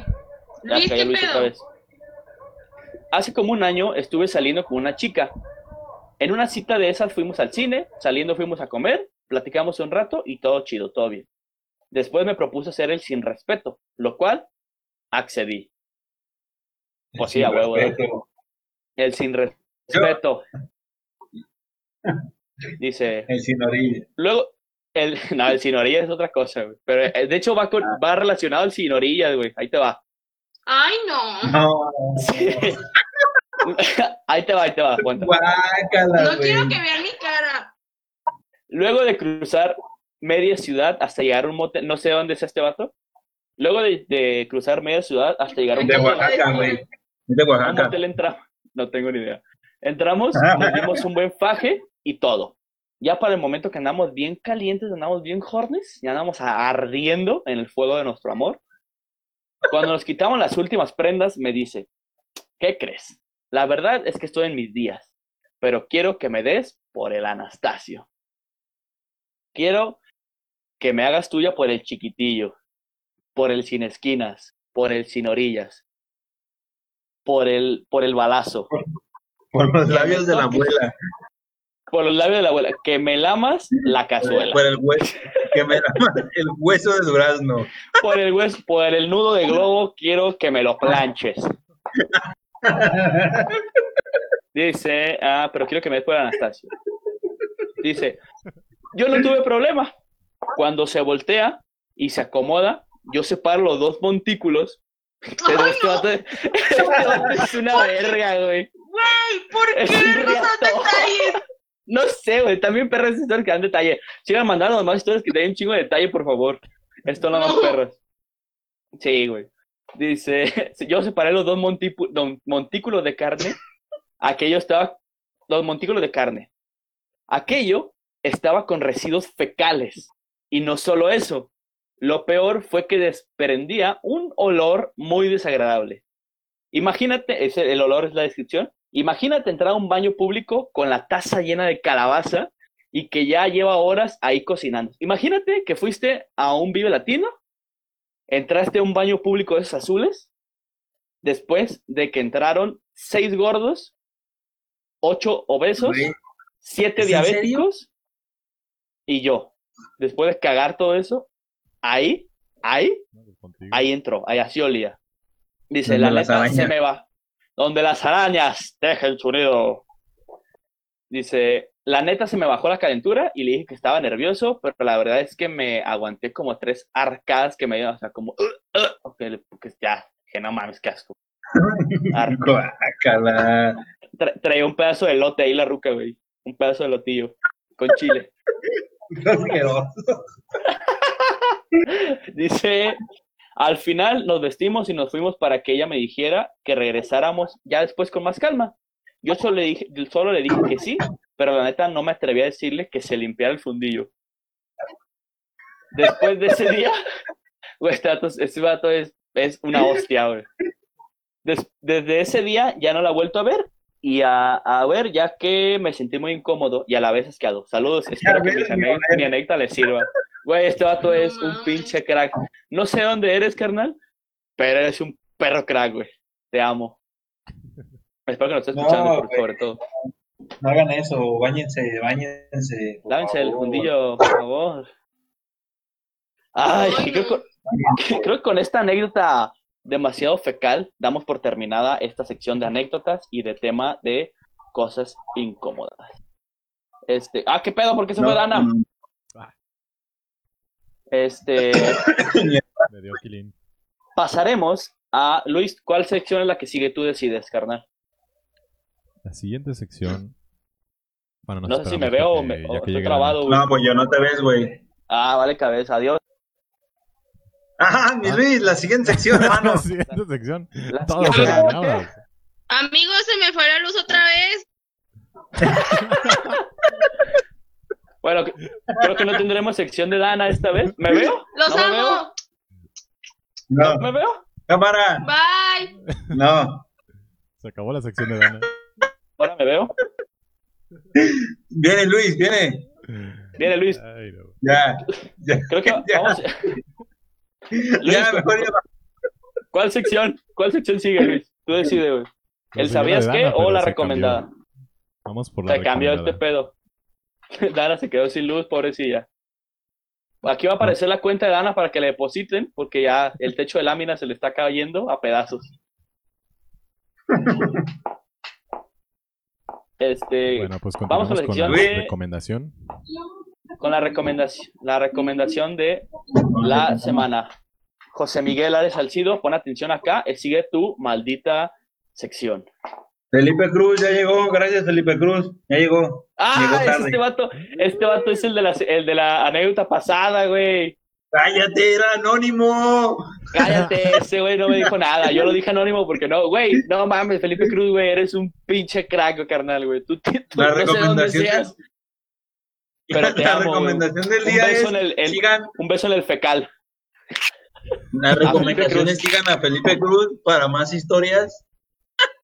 Luis, ya acabé, Luis, otra vez. Hace como un año estuve saliendo con una chica. En una cita de esas fuimos al cine, saliendo fuimos a comer, platicamos un rato y todo chido, todo bien. Después me propuso hacer el sin respeto, lo cual accedí. Pues sí, a huevo. El sin respeto. Dice. El sin orilla. Luego, el, no, el sin orilla es otra cosa, güey. Pero de hecho va, con, va relacionado al sin orilla, güey. Ahí te va. Ay, no. No. Sí. Ahí te va, ahí te va. Guácala, no, güey. Quiero que vean mi cara. Luego de cruzar media ciudad hasta llegar a un motel, no sé dónde es este vato. Luego de, de cruzar media ciudad hasta llegar a un motel. De Oaxaca, güey. De Oaxaca. Motel entra... No tengo ni idea. Entramos, nos dimos un buen faje y todo. Ya para el momento que andamos bien calientes, andamos bien hornes, ya andamos ardiendo en el fuego de nuestro amor. Cuando nos quitamos las últimas prendas, me dice, ¿qué crees? La verdad es que estoy en mis días, pero quiero que me des por el Anastasio. Quiero que me hagas tuya por el chiquitillo, por el sin esquinas, por el sin orillas, por el, por el balazo. Por, por los labios de la abuela. Por los labios de la abuela. Que me lamas la cazuela. Por el hueso, que me lamas el hueso de durazno. Por el hueso, por el nudo de globo, quiero que me lo planches. Dice, ah, pero quiero que me des por Anastasio. Dice, yo no tuve problema. Cuando se voltea y se acomoda, yo separo los dos montículos. Pero este vato no. es, es una verga, güey. Güey, ¿por qué no dan detalles? No sé, güey, también perras historias que dan detalle. Sigan mandando las más historias que den un chingo de detalle, por favor. Esto no más perras. Sí, güey. Dice, yo separé los dos montipu- montículos de carne. Aquello estaba, los montículos de carne. Aquello estaba con residuos fecales. Y no solo eso, lo peor fue que desprendía un olor muy desagradable. Imagínate, ese, el olor es la descripción. Imagínate entrar a un baño público con la taza llena de calabaza y que ya lleva horas ahí cocinando. Imagínate que fuiste a un Vive Latino, entraste a un baño público de esos azules, después de que entraron seis gordos, ocho obesos, siete diabéticos y yo. Después de cagar todo eso, ahí, ahí, ahí entró, ahí así olía. Dice, la neta se me va. Donde las arañas dejen su nido. Dice, la neta se me bajó la calentura y le dije que estaba nervioso, pero la verdad es que me aguanté como tres arcadas que me dieron, o sea, como, uh, uh, okay, pues ya, que no mames, qué asco. Tra- traía un pedazo de elote ahí la ruca, güey. Un pedazo de elotillo con chile. Dice, al final nos vestimos y nos fuimos para que ella me dijera que regresáramos ya después con más calma. Yo solo le dije, solo le dije que sí, pero la neta no me atreví a decirle que se limpiara el fundillo. Después de ese día, güey, este vato, este vato es, es una hostia, güey. Des, desde ese día ya no la he vuelto a ver y a, a ver, ya que me sentí muy incómodo y a la vez asqueado. Saludos, espero que mis ane- mi anécdota les sirva. Güey, este vato es un pinche crack. No sé dónde eres, carnal, pero eres un perro crack, güey. Te amo. Espero que nos estés escuchando, no, por, sobre todo. No hagan eso, báñense, báñense. Lávense el fundillo, por favor. Ay, creo que, con, creo que con esta anécdota demasiado fecal damos por terminada esta sección de anécdotas y de tema de cosas incómodas. Este, ah, qué pedo, ¿por qué se no, fue Dana? No, no. Este, me dio killing. Pasaremos a Luis, ¿cuál sección es la que sigue? Tú decides, carnal. La siguiente sección. Bueno, no sé si me veo o, me, o estoy trabado. La... No, pues yo no te ves, güey. Ah, vale, cabeza, adiós. Ajá, mi Luis, la siguiente sección, hermano. La siguiente sección. La Todos se ganamos. Amigos, se me fue la luz otra vez. Bueno, creo que no tendremos sección de Dana esta vez. ¿Me veo? ¡Los ¿No amo! Me veo? No. ¿No me veo? ¡Cámara! ¡Bye! No. Se acabó la sección de Dana. ¿Ahora me veo? Viene Luis, viene. Viene Luis. Ay, no. Ya, ya. Creo que ya. Vamos. Luis, ya, mejor ya. ¿Cuál sección? ¿Cuál sección sigue, Luis? Tú decides, güey. ¿El sabías qué o la recomendada? Cambió. Vamos por la se recomendada. Se cambió este pedo. Dana se quedó sin luz, pobrecilla. Aquí va a aparecer la cuenta de Dana para que le depositen, porque ya el techo de lámina se le está cayendo a pedazos. Este, bueno, pues vamos a la sección de recomendación. Con la recomendación, la recomendación de la semana. José Miguel Ares Salcido, pon atención acá, sigue tu maldita sección. Felipe Cruz, ya llegó, gracias Felipe Cruz, ya llegó. Ah, llegó tarde. Es este vato, este vato es el de la, el de la anécdota pasada, güey. Cállate, era anónimo. Cállate, ese güey no me dijo nada, yo lo dije anónimo porque no, güey, no mames, Felipe Cruz, güey, eres un pinche crack, carnal, güey. Tú, tú la no sé dónde seas, pero te la amo, recomendación güey. Del día un beso es, en el, el, sigan... un beso en el fecal. Las recomendaciones, sigan a Felipe Cruz para más historias.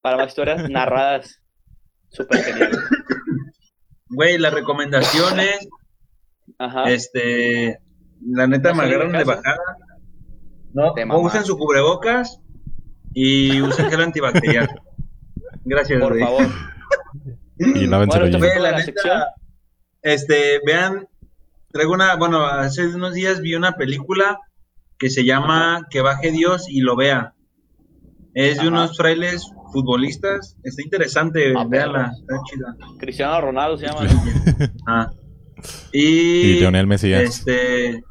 Para más historias narradas. Súper genial. Güey, las recomendaciones. Ajá. Este. La neta me agarraron de bajada. No, no usen su cubrebocas y usen gel antibacterial. Gracias, por güey. Favor. Y la bueno, esto fue la, la neta, sección. Este, vean. Traigo una. Bueno, hace unos días vi una película que se llama Que baje Dios y lo vea. Es de unos frailes futbolistas. Está interesante, ah, véanla. Está chida. Cristiano Ronaldo se llama. Ah. Y, y Lionel Mesías. Este,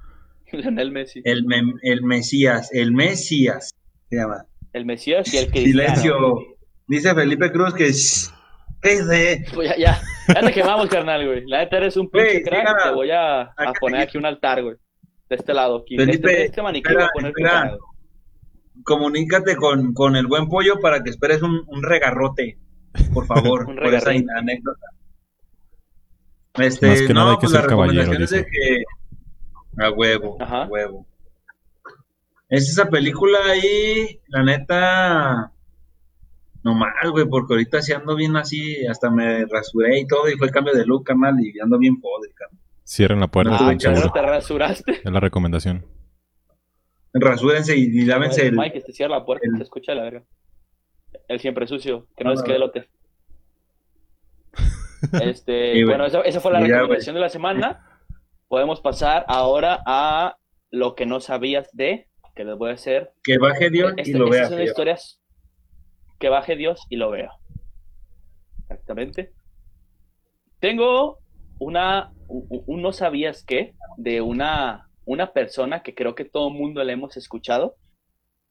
Lionel Messi. El, me, el Mesías. El Mesías se llama. El Mesías y el Cristiano. Silencio. Dice Felipe Cruz que es de... Pues ya, ya, ya te quemamos, carnal, güey. La neta eres un pinche crack. Te voy a, a poner aquí un altar, güey. De este lado. Aquí. Felipe, este, este maniquí voy a poner tu cara. Comunícate con, con el buen pollo para que esperes un, un regarrote, por favor, por esa anécdota. Este, Más que no, nada hay que pues ser caballero. De que... A huevo, Ajá. a huevo. Es esa película ahí, la neta, No mal, güey, porque ahorita sí ando bien así, hasta me rasuré y todo, y fue el cambio de look, mal, y ando bien podre, cabrón. Cierren la puerta. Ah, ya no te rasuraste. Es la recomendación. Rasúrense y, y lávense no, el... Mike, te cierra la puerta, el... te escucha la verga. El siempre sucio, que no, no les quede lote. Este, sí, bueno, esa, esa fue la mira, recomendación wey. de la semana. Podemos pasar ahora a lo que no sabías de, que les voy a hacer. Que baje Dios este, y lo vea. Son historias que baje Dios y lo vea. Exactamente. Tengo una, un, un no sabías qué de una, una persona que creo que todo el mundo le hemos escuchado,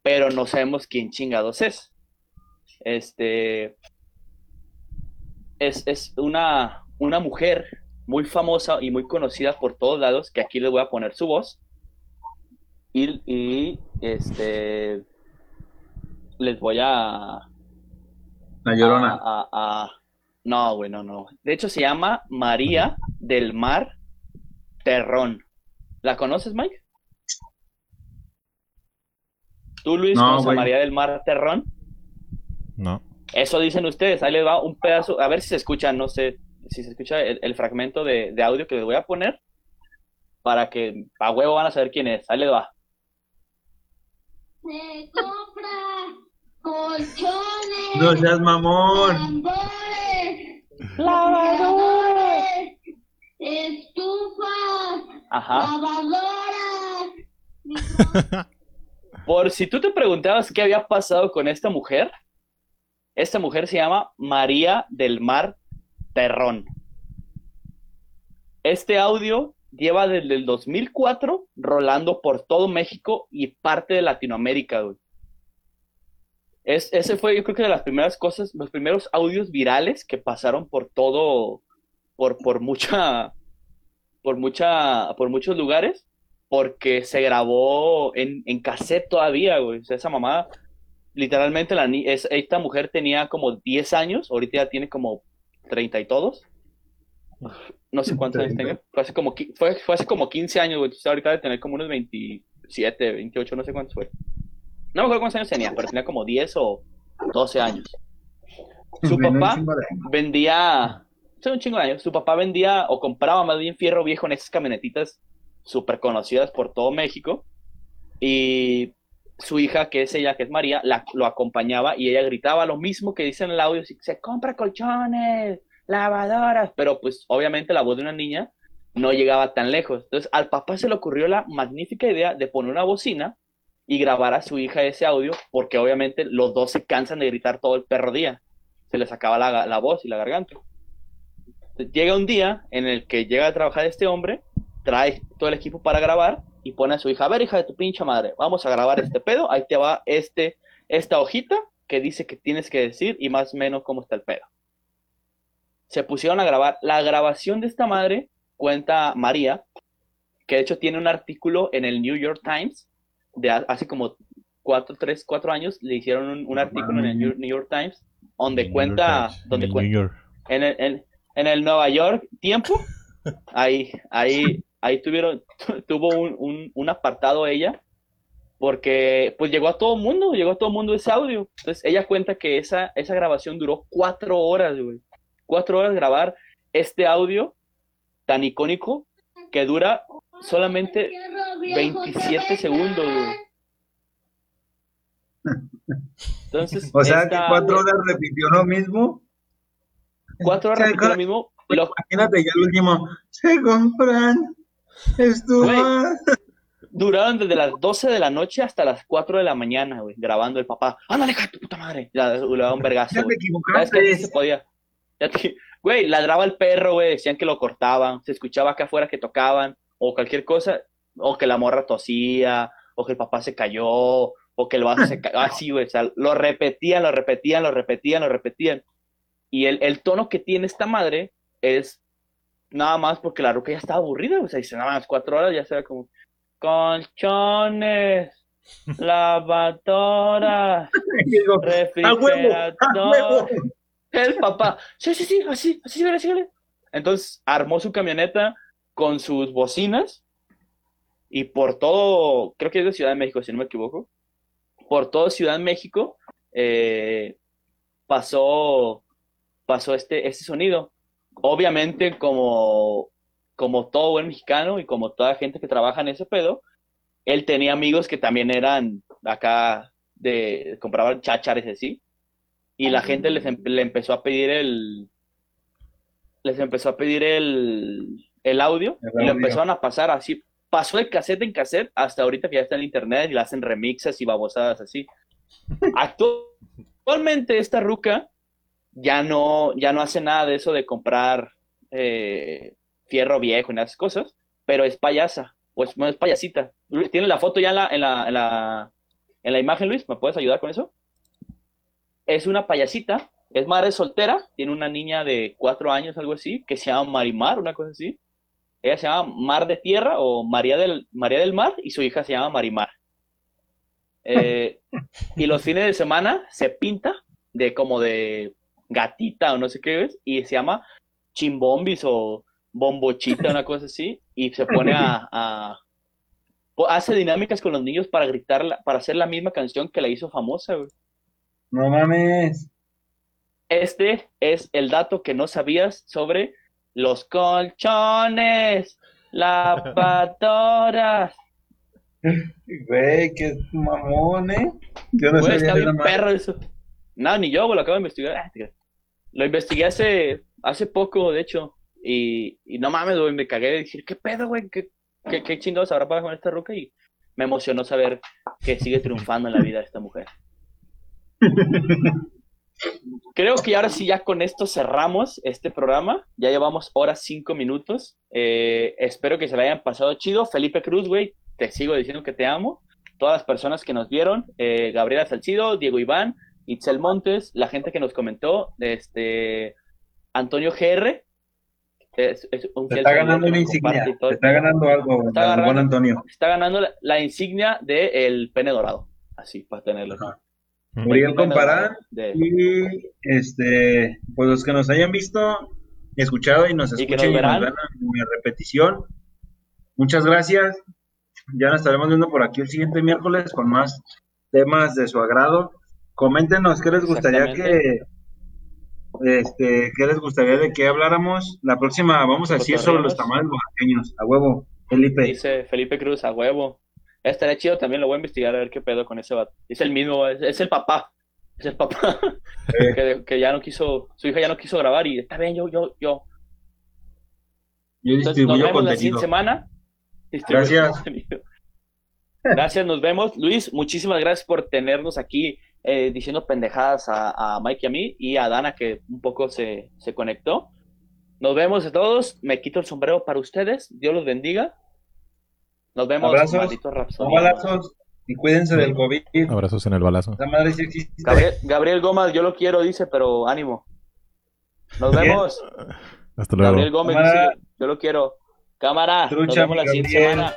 pero no sabemos quién chingados es. Este... Es, es una, una mujer muy famosa y muy conocida por todos lados, que aquí les voy a poner su voz. Y, y este les voy a... La Llorona. A, a, a, no, güey, no, no. De hecho, se llama María del Mar Terrón. ¿La conoces, Mike? ¿Tú, Luis, no, conoces a María del Mar Terrón? No. Eso dicen ustedes, ahí les va un pedazo, a ver si se escucha, no sé, si se escucha el, el fragmento de, de audio que les voy a poner, para que a huevo van a saber quién es, ahí les va. Se compra colchones, no seas mamón, tambores, lavadores, estufas, lavadoras. Por si tú te preguntabas qué había pasado con esta mujer, esta mujer se llama María del Mar Terrón. Este audio lleva desde el dos mil cuatro rolando por todo México y parte de Latinoamérica, güey. Es, ese fue, yo creo que de las primeras cosas, los primeros audios virales que pasaron por todo, por, por mucha, por mucha, por muchos lugares, porque se grabó en, en cassette todavía, güey. O sea, esa mamada... Literalmente, la ni- es, esta mujer tenía como diez años, ahorita ya tiene como treinta y todos. No sé cuántos años tenga. Fue hace como, qui- fue, fue hace como quince años, güey. Entonces, ahorita debe tener como unos veintisiete, veintiocho, no sé cuántos fue. No me acuerdo cuántos años tenía, pero tenía como diez o doce años. Su papá vendía. Son un chingo de años. Su papá vendía o compraba más bien fierro viejo en esas camionetitas súper conocidas por todo México. Y su hija, que es ella, que es María, la, lo acompañaba y ella gritaba lo mismo que dice en el audio, se compra colchones, lavadoras, pero pues obviamente la voz de una niña no llegaba tan lejos. Entonces al papá se le ocurrió la magnífica idea de poner una bocina y grabar a su hija ese audio, porque obviamente los dos se cansan de gritar todo el perro día, se les acaba la, la voz y la garganta. Entonces, llega un día en el que llega a trabajar este hombre, trae todo el equipo para grabar y pone a su hija, a ver, hija de tu pinche madre, vamos a grabar este pedo, ahí te va este, esta hojita que dice que tienes que decir y más o menos cómo está el pedo. Se pusieron a grabar. La grabación de esta madre, cuenta María, que de hecho tiene un artículo en el New York Times, de hace como cuatro, tres, cuatro años, le hicieron un, un artículo en el New, New York Times, donde cuenta, donde cuenta, en el, en, en el Nueva York, tiempo, ahí, ahí, Ahí tuvieron, tuvo un, un, un apartado ella, porque pues llegó a todo mundo, llegó a todo mundo ese audio. Entonces ella cuenta que esa, esa grabación duró cuatro horas, güey. Cuatro horas grabar este audio tan icónico que dura solamente veintisiete segundos, güey. Entonces, o sea, esta, que cuatro horas repitió lo mismo. Cuatro horas repitió lo mismo. Lo... Imagínate ya el último, se compran. Estuvo... Wey, duraron desde las doce de la noche hasta las cuatro de la mañana, güey, grabando el papá. ¡Ándale, hija de tu puta madre! Ya, le daba un vergazo, güey. Ya te equivocaste. Güey, ladraba el perro, güey, decían que lo cortaban, se escuchaba acá afuera que tocaban, o cualquier cosa, o que la morra tosía, o que el papá se cayó, o que el vaso se cayó, así, güey, o sea, lo repetían, lo repetían, lo repetían, lo repetían. Y el, el tono que tiene esta madre es... Nada más porque la ruca ya estaba aburrida, o sea, dice nada más cuatro horas, ya se ve como colchones, lavadoras, refrigerador. El papá, sí, sí, sí, así, así, síguele, síguele. Entonces armó su camioneta con sus bocinas y por todo, creo que es de Ciudad de México, si no me equivoco, por todo Ciudad de México, eh, pasó, pasó este, este sonido. Obviamente, como, como todo buen mexicano y como toda gente que trabaja en ese pedo, él tenía amigos que también eran acá, de compraban cháchares así, y la gente les em, le empezó a pedir el... les empezó a pedir el, el audio, el audio, y lo empezaron a pasar así. Pasó de cassette en cassette hasta ahorita que ya está en internet y le hacen remixes y babosadas así. Actualmente esta ruca ya no, ya no hace nada de eso de comprar eh, fierro viejo y esas cosas, pero es payasa, pues no es payasita. ¿Tiene la foto ya en la, en la, en la, en la imagen, Luis? ¿Me puedes ayudar con eso? Es una payasita. Es madre soltera, tiene una niña de cuatro años, algo así, que se llama Marimar, una cosa así. Ella se llama Mar de Tierra o María del, María del Mar, y su hija se llama Marimar. Eh, y los fines de semana se pinta de como de gatita o no sé qué es, y se llama Chimbombis o Bombochita, una cosa así, y se pone a... a hace dinámicas con los niños para gritar, la, para hacer la misma canción que la hizo famosa, güey. No mames. Este es el dato que no sabías sobre los colchones, lavadoras. Güey, qué mamón, ¿eh? Yo no güey, sabía nada más. Perro eso. No, ni yo, güey, lo acabo de investigar. Lo investigué hace, hace poco, de hecho, y, y no mames, güey, me cagué de decir, ¿qué pedo, güey? ¿Qué, qué, qué chingados habrá pasado con esta ruca? Y me emocionó saber que sigue triunfando en la vida de esta mujer. Creo que ahora sí ya con esto cerramos este programa. Ya llevamos horas cinco minutos. Eh, espero que se la hayan pasado chido. Felipe Cruz, güey, te sigo diciendo que te amo. Todas las personas que nos vieron, eh, Gabriela Salcido, Diego Iván, Itzel Montes, la gente que nos comentó, este Antonio G R. Es, es un te está ganando una insignia. Te está ganando algo, está ganando, Juan Antonio. Está ganando la, la insignia del pene dorado. Así, para tenerlo. Ajá. Muriel Comparán de... y este, pues los que nos hayan visto, escuchado y nos escuchen y nos verán mi repetición. Muchas gracias. Ya nos estaremos viendo por aquí el siguiente miércoles con más temas de su agrado. Coméntenos qué les gustaría que este, qué les gustaría de que habláramos. La próxima vamos a decir sobre los tamales oaxaqueños. A huevo, Felipe. Dice Felipe Cruz, a huevo. Estaría chido, también lo voy a investigar a ver qué pedo con ese vato. Es el mismo, es, es el papá. Es el papá eh. que, que ya no quiso, su hija ya no quiso grabar y está bien, yo, yo, yo. Yo distribuyo. Entonces, nos vemos contenido. La siguiente semana. Gracias. Contenido. Gracias, nos vemos. Luis, muchísimas gracias por tenernos aquí eh, diciendo pendejadas a, a Mike y a mí y a Dana que un poco se, se conectó. Nos vemos a todos. Me quito el sombrero para ustedes. Dios los bendiga. Nos vemos. Abrazos, no balazos, y cuídense sí. Del COVID. Abrazos en el balazo. La madre sí existe. Gabriel, Gabriel Gómez, yo lo quiero, dice, pero ánimo. Nos vemos. Hasta luego. Gabriel Gómez Cámara. Dice, yo lo quiero. Cámara, trucha, nos vemos la siguiente semana.